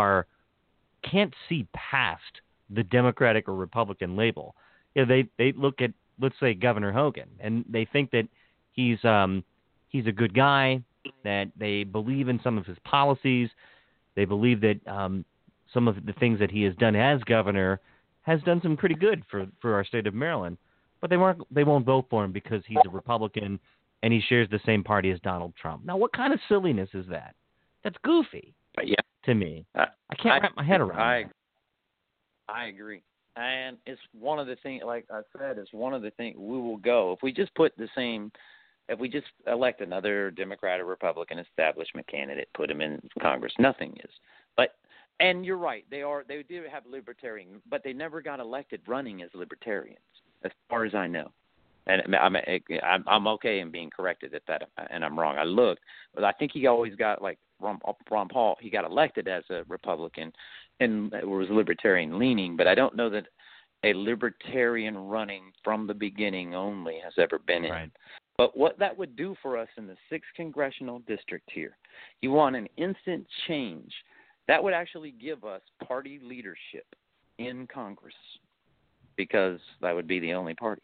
can't see past the Democratic or Republican label. You know, they look at, let's say, Governor Hogan, and they think that he's a good guy, that they believe in some of his policies, they believe that some of the things that he has done as governor has done some pretty good for our state of Maryland, but they won't vote for him because he's a Republican and he shares the same party as Donald Trump. Now, what kind of silliness is that? That's goofy. Yeah. To me, I can't wrap my head around that. I agree. And it's one of the things, like I said, it's one of the things we will go. If we just put the same, if we just elect another Democrat or Republican establishment candidate, put them in Congress, nothing is. But, and you're right, they do have libertarian, but they never got elected running as libertarians, as far as I know. And I'm okay in being corrected at that, and I'm wrong. I looked, but I think he always got, like Ron Paul, he got elected as a Republican and was libertarian leaning, but I don't know that a libertarian running from the beginning only has ever been in. Right. But what that would do for us in the 6th Congressional District here, you want an instant change. That would actually give us party leadership in Congress, because that would be the only party.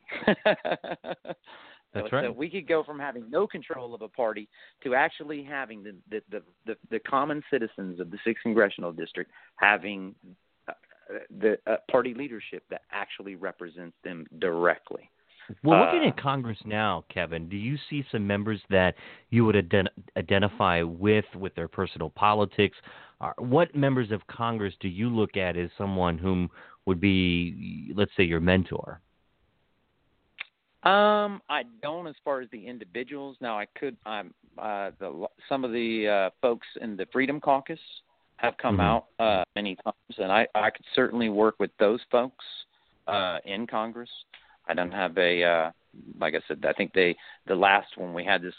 That's right. So we could go from having no control of a party to actually having the common citizens of the 6th Congressional District having the party leadership that actually represents them directly. Well, looking at Congress now, Kevin, do you see some members that you would identify with their personal politics? What members of Congress do you look at as someone whom would be, let's say, your mentor? I don't, as far as the individuals. Now, some of the folks in the Freedom Caucus have come out many times, and I could certainly work with those folks in Congress. I don't have like I said, I think the last one we had this,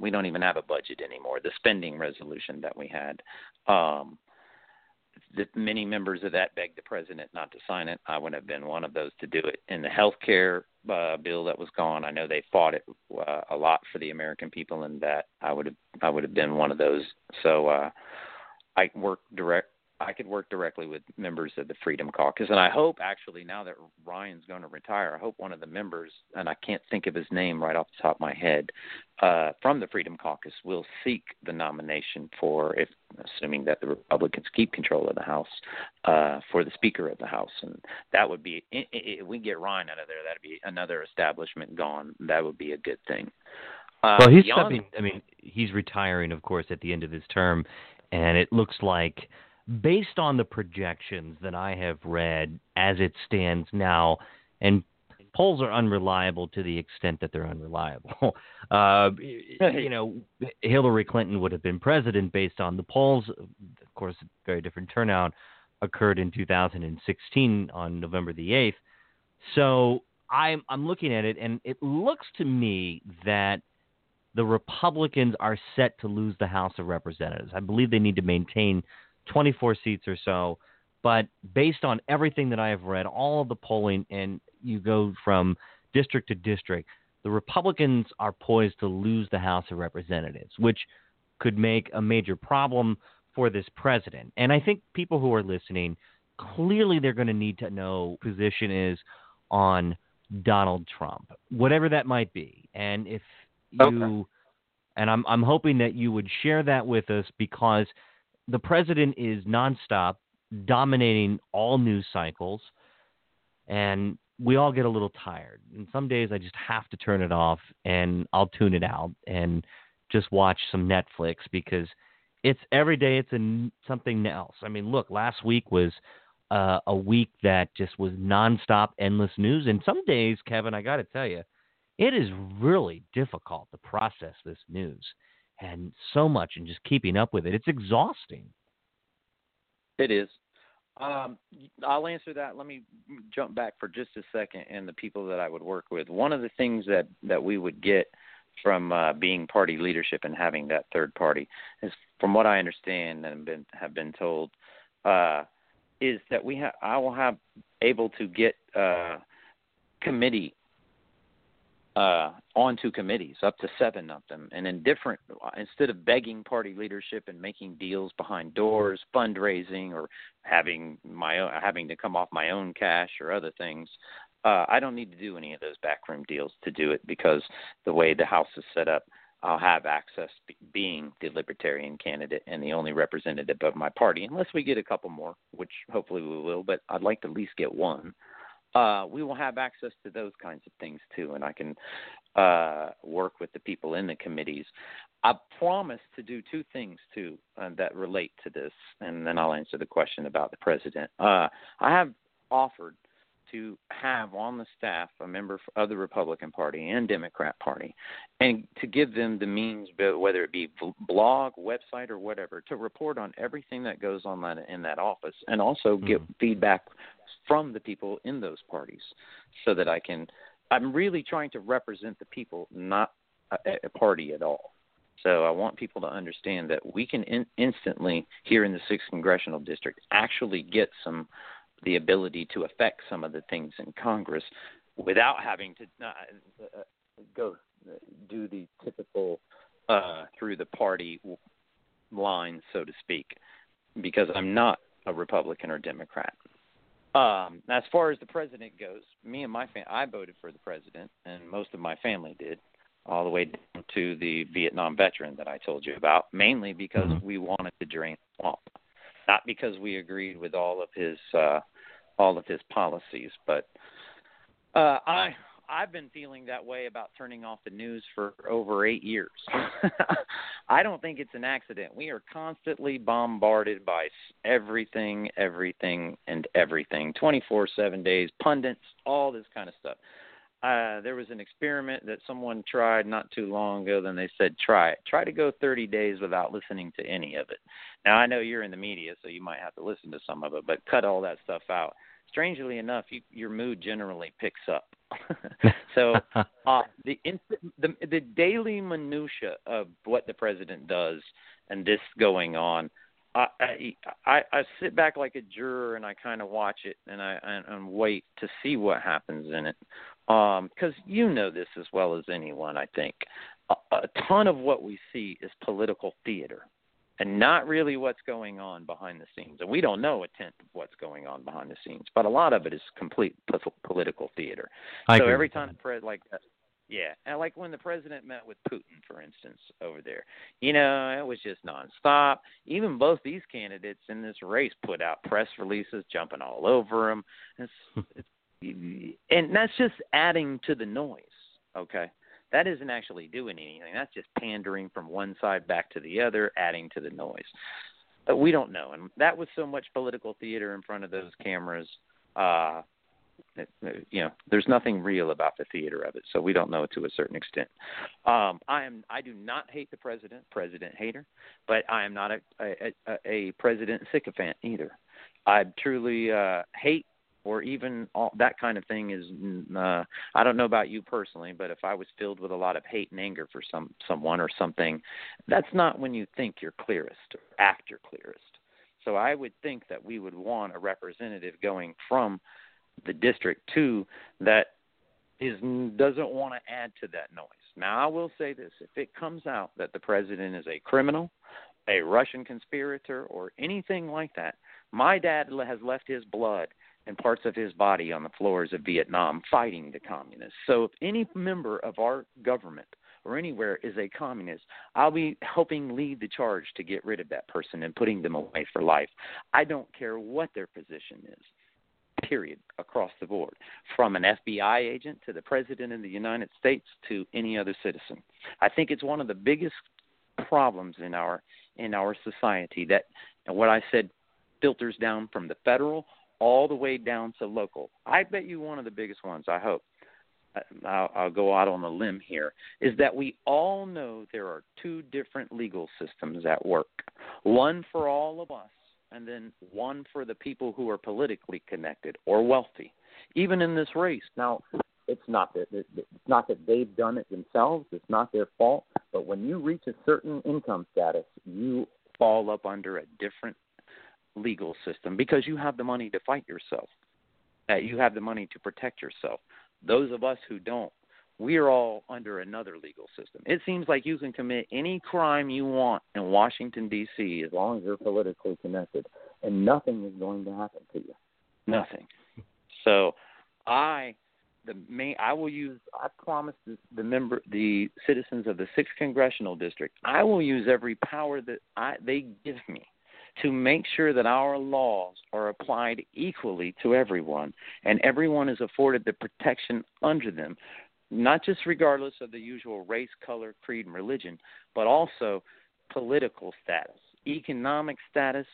we don't even have a budget anymore, the spending resolution that we had. Many members of that begged the president not to sign it. I would have been one of those to do it. In the health care bill that was gone, I know they fought it a lot for the American people, and that I would have been one of those. So I could work directly with members of the Freedom Caucus, and I hope, actually, now that Ryan's going to retire, I hope one of the members, and I can't think of his name right off the top of my head, from the Freedom Caucus will seek the nomination for, if assuming that the Republicans keep control of the House, for the Speaker of the House. And that would be, if we get Ryan out of there, that would be another establishment gone. That would be a good thing. Well, he's retiring, of course, at the end of his term, and it looks like, based on the projections that I have read as it stands now, and polls are unreliable to the extent that they're unreliable, Hillary Clinton would have been president based on the polls. Of course, a very different turnout occurred in 2016 on November the 8th. So I'm looking at it, and it looks to me that the Republicans are set to lose the House of Representatives. I believe they need to maintain 24 seats or so, but based on everything that I have read, all of the polling, and you go from district to district, the Republicans are poised to lose the House of Representatives, which could make a major problem for this president. And I think people who are listening, clearly they're going to need to know what their position is on Donald Trump, whatever that might be. And if you, and I'm hoping that you would share that with us, because the president is nonstop dominating all news cycles, and we all get a little tired. And some days I just have to turn it off, and I'll tune it out and just watch some Netflix, because it's every day it's something else. I mean, look, last week was a week that just was nonstop, endless news. And some days, Kevin, I got to tell you, it is really difficult to process this news. And so much, and just keeping up with it. It's exhausting. It is. I'll answer that. Let me jump back for just a second, and the people that I would work with. One of the things that we would get from being party leadership and having that third party is, from what I understand and have been told, is that I will have able to get committee onto committees, up to 7 of them, and in different, instead of begging party leadership and making deals behind doors, fundraising, or having to come off my own cash or other things. I don't need to do any of those backroom deals to do it, because the way the House is set up, I'll have access being the Libertarian candidate and the only representative of my party, unless we get a couple more, which hopefully we will, but I'd like to at least get one. We will have access to those kinds of things too, and I can work with the people in the committees. I promise to do 2 things too that relate to this, and then I'll answer the question about the president. I have offered to have on the staff a member of the Republican Party and Democrat Party, and to give them the means, whether it be blog, website, or whatever, to report on everything that goes on in that office, and also get feedback from the people in those parties, so that I'm really trying to represent the people, not a party at all. So I want people to understand that we can instantly, here in the 6th Congressional District, actually get the ability to affect some of the things in Congress without having to go do the typical through the party line, so to speak, because I'm not a Republican or Democrat. As far as the president goes, me and my I voted for the president, and most of my family did, all the way down to the Vietnam veteran that I told you about, mainly because we wanted to drain the swamp. Not because we agreed with all of his policies, but I've been feeling that way about turning off the news for over 8 years. I don't think it's an accident. We are constantly bombarded by everything, 24/7 days, pundits, all this kind of stuff. There was an experiment that someone tried not too long ago, then they said, try to go 30 days without listening to any of it. Now, I know you're in the media, so you might have to listen to some of it, but cut all that stuff out. Strangely enough, your mood generally picks up. So the daily minutia of what the president does and this going on, I sit back like a juror, and I kind of watch it, and I wait to see what happens in it. Because you know this as well as anyone, I think. A ton of what we see is political theater, and not really what's going on behind the scenes. And we don't know a tenth of what's going on behind the scenes, but a lot of it is complete political theater. So every time like when the president met with Putin, for instance, over there, it was just nonstop. Even both these candidates in this race put out press releases, jumping all over them. And that's just adding to the noise, okay? That isn't actually doing anything. That's just pandering from one side back to the other, adding to the noise. But we don't know. And that was so much political theater in front of those cameras. There's nothing real about the theater of it, so we don't know it to a certain extent. I do not hate the president hater, but I am not a president sycophant either. I truly hate, or even all that kind of thing is, I don't know about you personally, but if I was filled with a lot of hate and anger for someone or something, that's not when you think you're clearest or act your clearest. So I would think that we would want a representative going from the district to that doesn't want to add to that noise. Now, I will say this. If it comes out that the president is a criminal, a Russian conspirator, or anything like that, my dad has left his blood and parts of his body on the floors of Vietnam fighting the communists. So if any member of our government or anywhere is a communist, I'll be helping lead the charge to get rid of that person and putting them away for life. I don't care what their position is, period, across the board, from an FBI agent to the president of the United States to any other citizen. I think it's one of the biggest problems in our society that, and what I said, filters down from the federal all the way down to local. I bet you one of the biggest ones, I hope, I'll go out on a limb here, is that we all know there are 2 different legal systems at work, one for all of us and then one for the people who are politically connected or wealthy, even in this race. Now, it's not that they've done it themselves. It's not their fault. But when you reach a certain income status, you fall up under a different legal system because you have the money to fight yourself. You have the money to protect yourself. Those of us who don't, we're all under another legal system. It seems like you can commit any crime you want in Washington, D.C., as long as you're politically connected, and nothing is going to happen to you. Nothing. So I promised the citizens of the 6th Congressional District, I will use every power that they give me to make sure that our laws are applied equally to everyone, and everyone is afforded the protection under them, not just regardless of the usual race, color, creed, and religion, but also political status, economic status,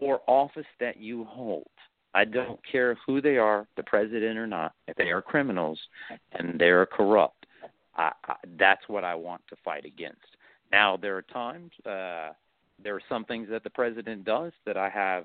or office that you hold. I don't care who they are, the president or not, if they are criminals and they are corrupt. That's what I want to fight against. Now, there are times, there are some things that the president does that I have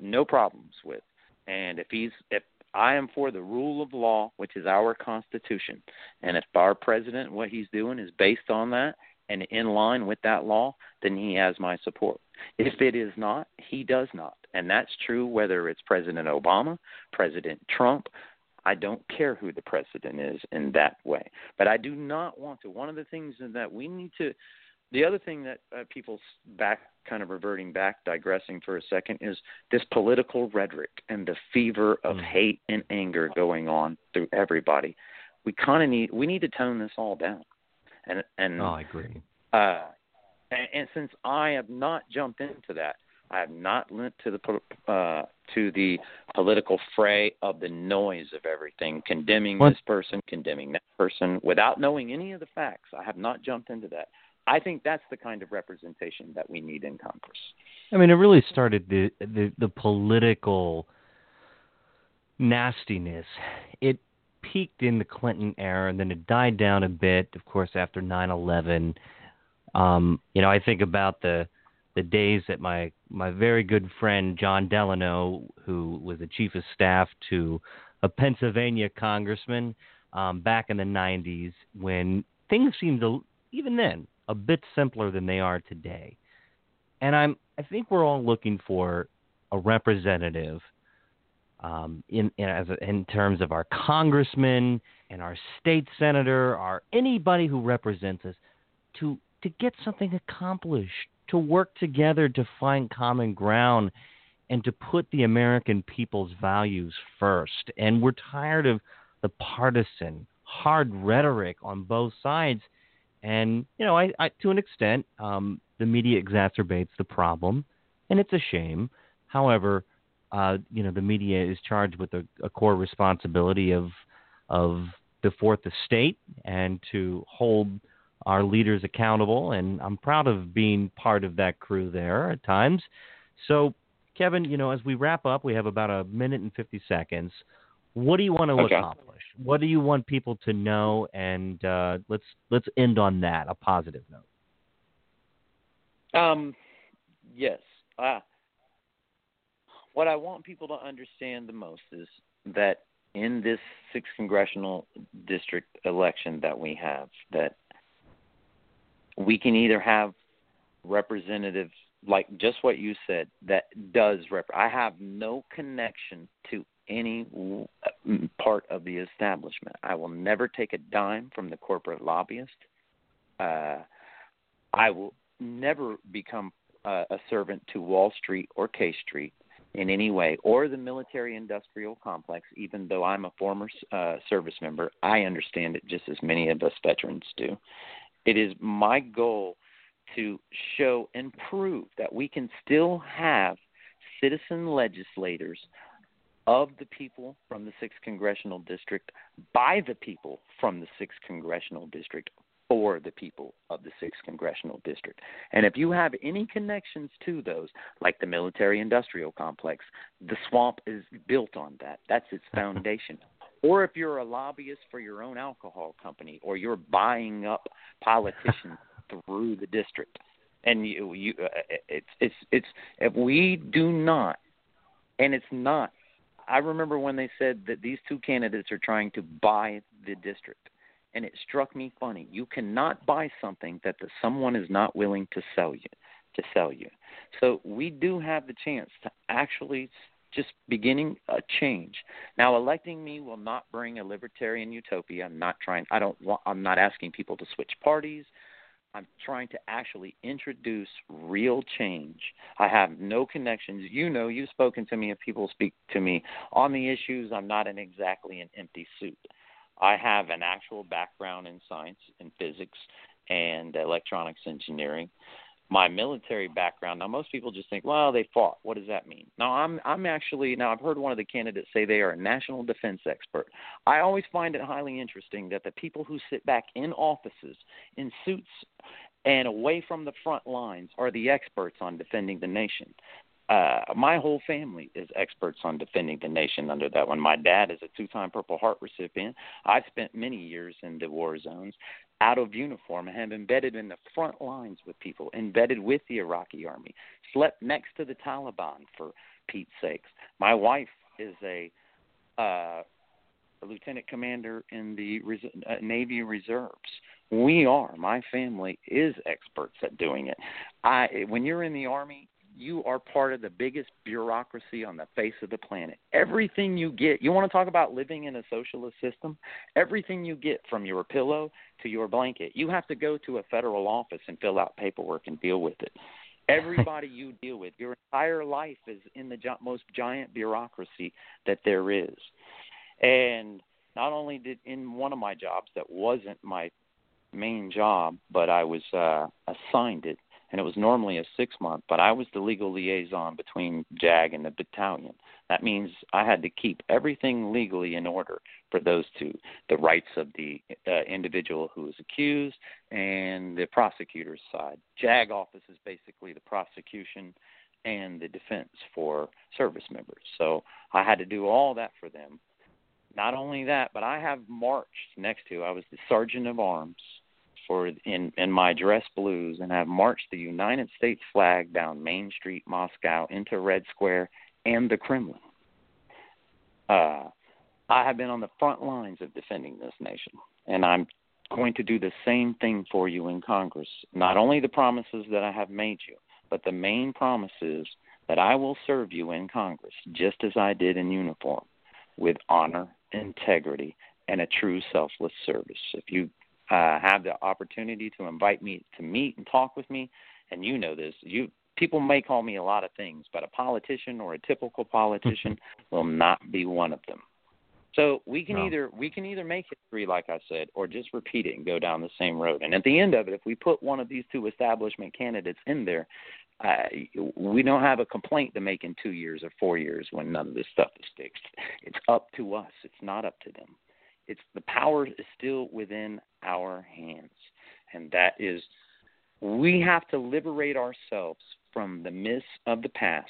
no problems with. And if I am for the rule of law, which is our Constitution, and if our president, what he's doing is based on that and in line with that law, then he has my support. If it is not, he does not. And that's true whether it's President Obama, President Trump. I don't care who the president is in that way. But I do not want to. One of the things that we need to – the other thing that people back kind of reverting back, digressing for a second, is this political rhetoric and the fever of hate and anger going on through everybody. We kind of need – we need to tone this all down. And I agree. And since I have not jumped into that, I have not lent to the political fray of the noise of everything, condemning this person, condemning that person, without knowing any of the facts. I have not jumped into that. I think that's the kind of representation that we need in Congress. I mean, it really started the political nastiness. It peaked in the Clinton era, and then it died down a bit, of course, after 9/11. I think about the days that my very good friend John Delano, who was the chief of staff to a Pennsylvania congressman back in the 90s, when things seemed, even then, a bit simpler than they are today. And I think we're all looking for a representative in terms of our congressman and our state senator, or anybody who represents us, to get something accomplished, to work together, to find common ground, and to put the American people's values first. And we're tired of the partisan, hard rhetoric on both sides. And, I to an extent, the media exacerbates the problem, and it's a shame. However, the media is charged with a core responsibility of the fourth estate and to hold our leaders accountable, and I'm proud of being part of that crew there at times. So, Kevin, as we wrap up, we have about a minute and 50 seconds. What do you want to accomplish? What do you want people to know? And let's end on that, a positive note. Yes. What I want people to understand the most is that in this 6th Congressional District election that we have, that we can either have representatives, like just what you said, that does I have no connection to any part of the establishment. I will never take a dime from the corporate lobbyist. I will never become a servant to Wall Street or K Street in any way, or the military-industrial complex. Even though I'm a former service member, I understand it just as many of us veterans do. It is my goal to show and prove that we can still have citizen legislators of the people from the 6th Congressional District, by the people from the 6th Congressional District, for the people of the 6th Congressional District. And if you have any connections to those, like the military-industrial complex, the swamp is built on that. That's its foundation. Or if you're a lobbyist for your own alcohol company, or you're buying up politicians through the district, and it's if we do not, and it's not. I remember when they said that these two candidates are trying to buy the district, and it struck me funny. You cannot buy something that someone is not willing to sell you. So we do have the chance to actually just beginning a change. Now, electing me will not bring a libertarian utopia. I'm not asking people to switch parties. I'm trying to actually introduce real change. I have no connections. You know, you've spoken to me and people speak to me on the issues. I'm not exactly an empty suit. I have an actual background in science and physics and electronics engineering. My military background. Now, most people just think, well, they fought. What does that mean? Now, I'm actually, I've heard one of the candidates say they are a national defense expert. I always find it highly interesting that the people who sit back in offices, in suits, and away from the front lines are the experts on defending the nation. My whole family is experts on defending the nation under that one. My dad is a two-time Purple Heart recipient. I've spent many years in the war zones out of uniform. I have embedded in the front lines with people, embedded with the Iraqi army, slept next to the Taliban, for Pete's sakes. My wife is a lieutenant commander in the Navy Reserves. My family is experts at doing it. When you're in the Army, you are part of the biggest bureaucracy on the face of the planet. Everything you get, you want to talk about living in a socialist system? Everything you get, from your pillow to your blanket, you have to go to a federal office and fill out paperwork and deal with it. Everybody you deal with, your entire life is in the most giant bureaucracy that there is. And not only did in one of my jobs that wasn't my main job, but I was assigned it, and it was normally a 6-month, but I was the legal liaison between JAG and the battalion. That means I had to keep everything legally in order for those two, the rights of the individual who was accused and the prosecutor's side. JAG office is basically the prosecution and the defense for service members. So I had to do all that for them. Not only that, but I have marched I was the sergeant of arms in my dress blues, and I've marched the United States flag down Main Street, Moscow, into Red Square and the Kremlin. I have been on the front lines of defending this nation, and I'm going to do the same thing for you in Congress. Not only the promises that I have made you, but the main promise is that I will serve you in Congress just as I did in uniform, with honor, integrity, and a true selfless service. If you have the opportunity to invite me to meet and talk with me, and you know this. People may call me a lot of things, but a politician or a typical politician will not be one of them. So we can either make history, like I said, or just repeat it and go down the same road. And at the end of it, if we put one of these two establishment candidates in there, we don't have a complaint to make in 2 years or 4 years when none of this stuff is fixed. It's up to us. It's not up to them. The power is still within our hands, and that is, we have to liberate ourselves from the myths of the past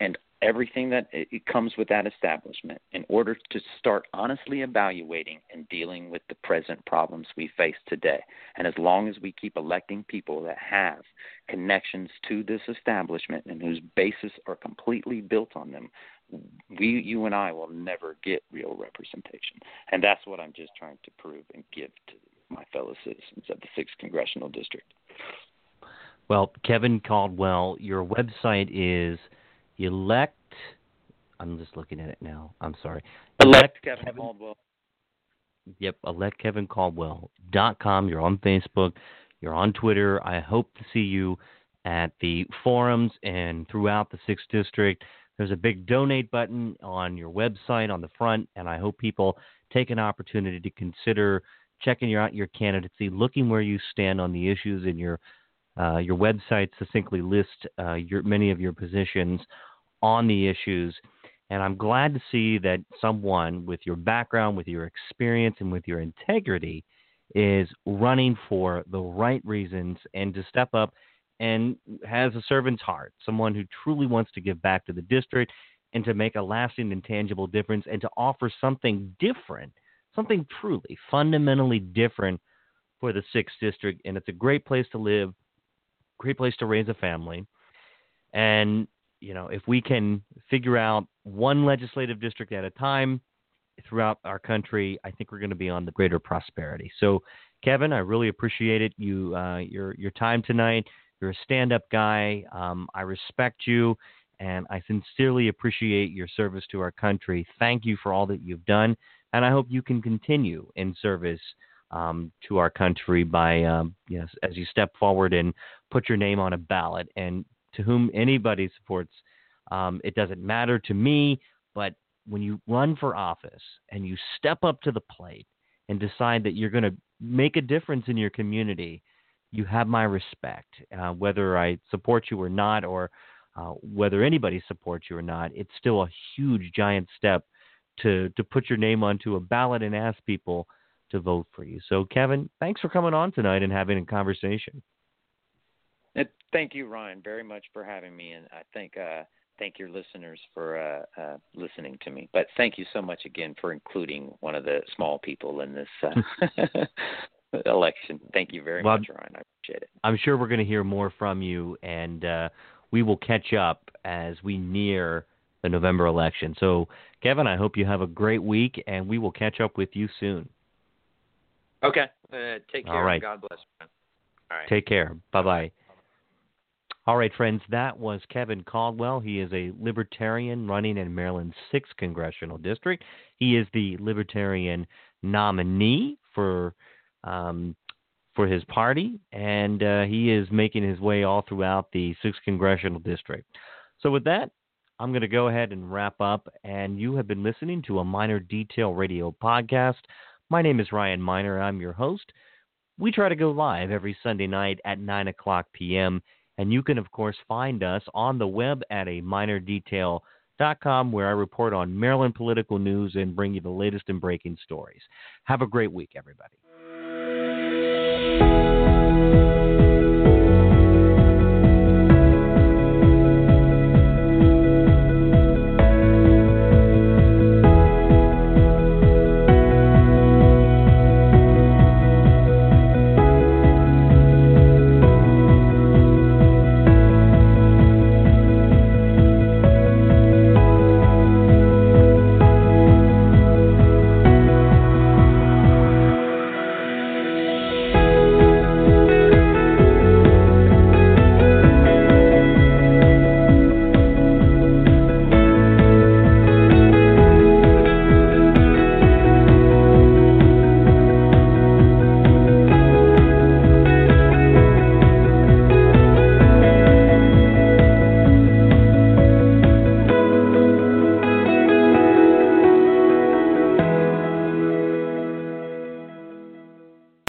and everything that it comes with that establishment in order to start honestly evaluating and dealing with the present problems we face today. And as long as we keep electing people that have connections to this establishment and whose bases are completely built on them, you and I will never get real representation. And that's what I'm just trying to prove and give to my fellow citizens of the 6th Congressional District. Well, Kevin Caldwell, your website is electkevincaldwell.com. Yep, electkevincaldwell.com. You're on Facebook. You're on Twitter. I hope to see you at the forums and throughout the 6th District. There's a big donate button on your website on the front, and I hope people take an opportunity to consider checking out your candidacy, looking where you stand on the issues, and your website succinctly lists many of your positions on the issues. And I'm glad to see that someone with your background, with your experience, and with your integrity is running for the right reasons and to step up and has a servant's heart, someone who truly wants to give back to the district and to make a lasting and tangible difference and to offer something different, something truly fundamentally different for the 6th District. And it's a great place to live, great place to raise a family. And, if we can figure out one legislative district at a time throughout our country, I think we're going to be on the greater prosperity. So, Kevin, I really appreciate it. Your time tonight. You're a stand-up guy. I respect you, and I sincerely appreciate your service to our country. Thank you for all that you've done, and I hope you can continue in service to our country by, yes, as you step forward and put your name on a ballot. And to whom anybody supports, it doesn't matter to me, but when you run for office and you step up to the plate and decide that you're going to make a difference in your community, you have my respect. Whether I support you or not, or whether anybody supports you or not, it's still a huge, giant step to put your name onto a ballot and ask people to vote for you. So, Kevin, thanks for coming on tonight and having a conversation. Thank you, Ryan, very much for having me, and I thank your listeners for listening to me. But thank you so much again for including one of the small people in this election. Thank you very much, Ryan. I appreciate it. I'm sure we're going to hear more from you, and we will catch up as we near the November election. So, Kevin, I hope you have a great week, and we will catch up with you soon. Okay. Take care. All right. God bless. All right. Take care. Bye-bye. All right, friends, that was Kevin Caldwell. He is a Libertarian running in Maryland's 6th Congressional District. He is the Libertarian nominee for his party, and he is making his way all throughout the 6th Congressional District. So with that, I'm going to go ahead and wrap up, and you have been listening to A Miner Detail Radio Podcast. My name is Ryan Miner. I'm your host. We try to go live every Sunday night at 9 o'clock p.m., and you can, of course, find us on the web at aminordetail.com, where I report on Maryland political news and bring you the latest and breaking stories. Have a great week, everybody.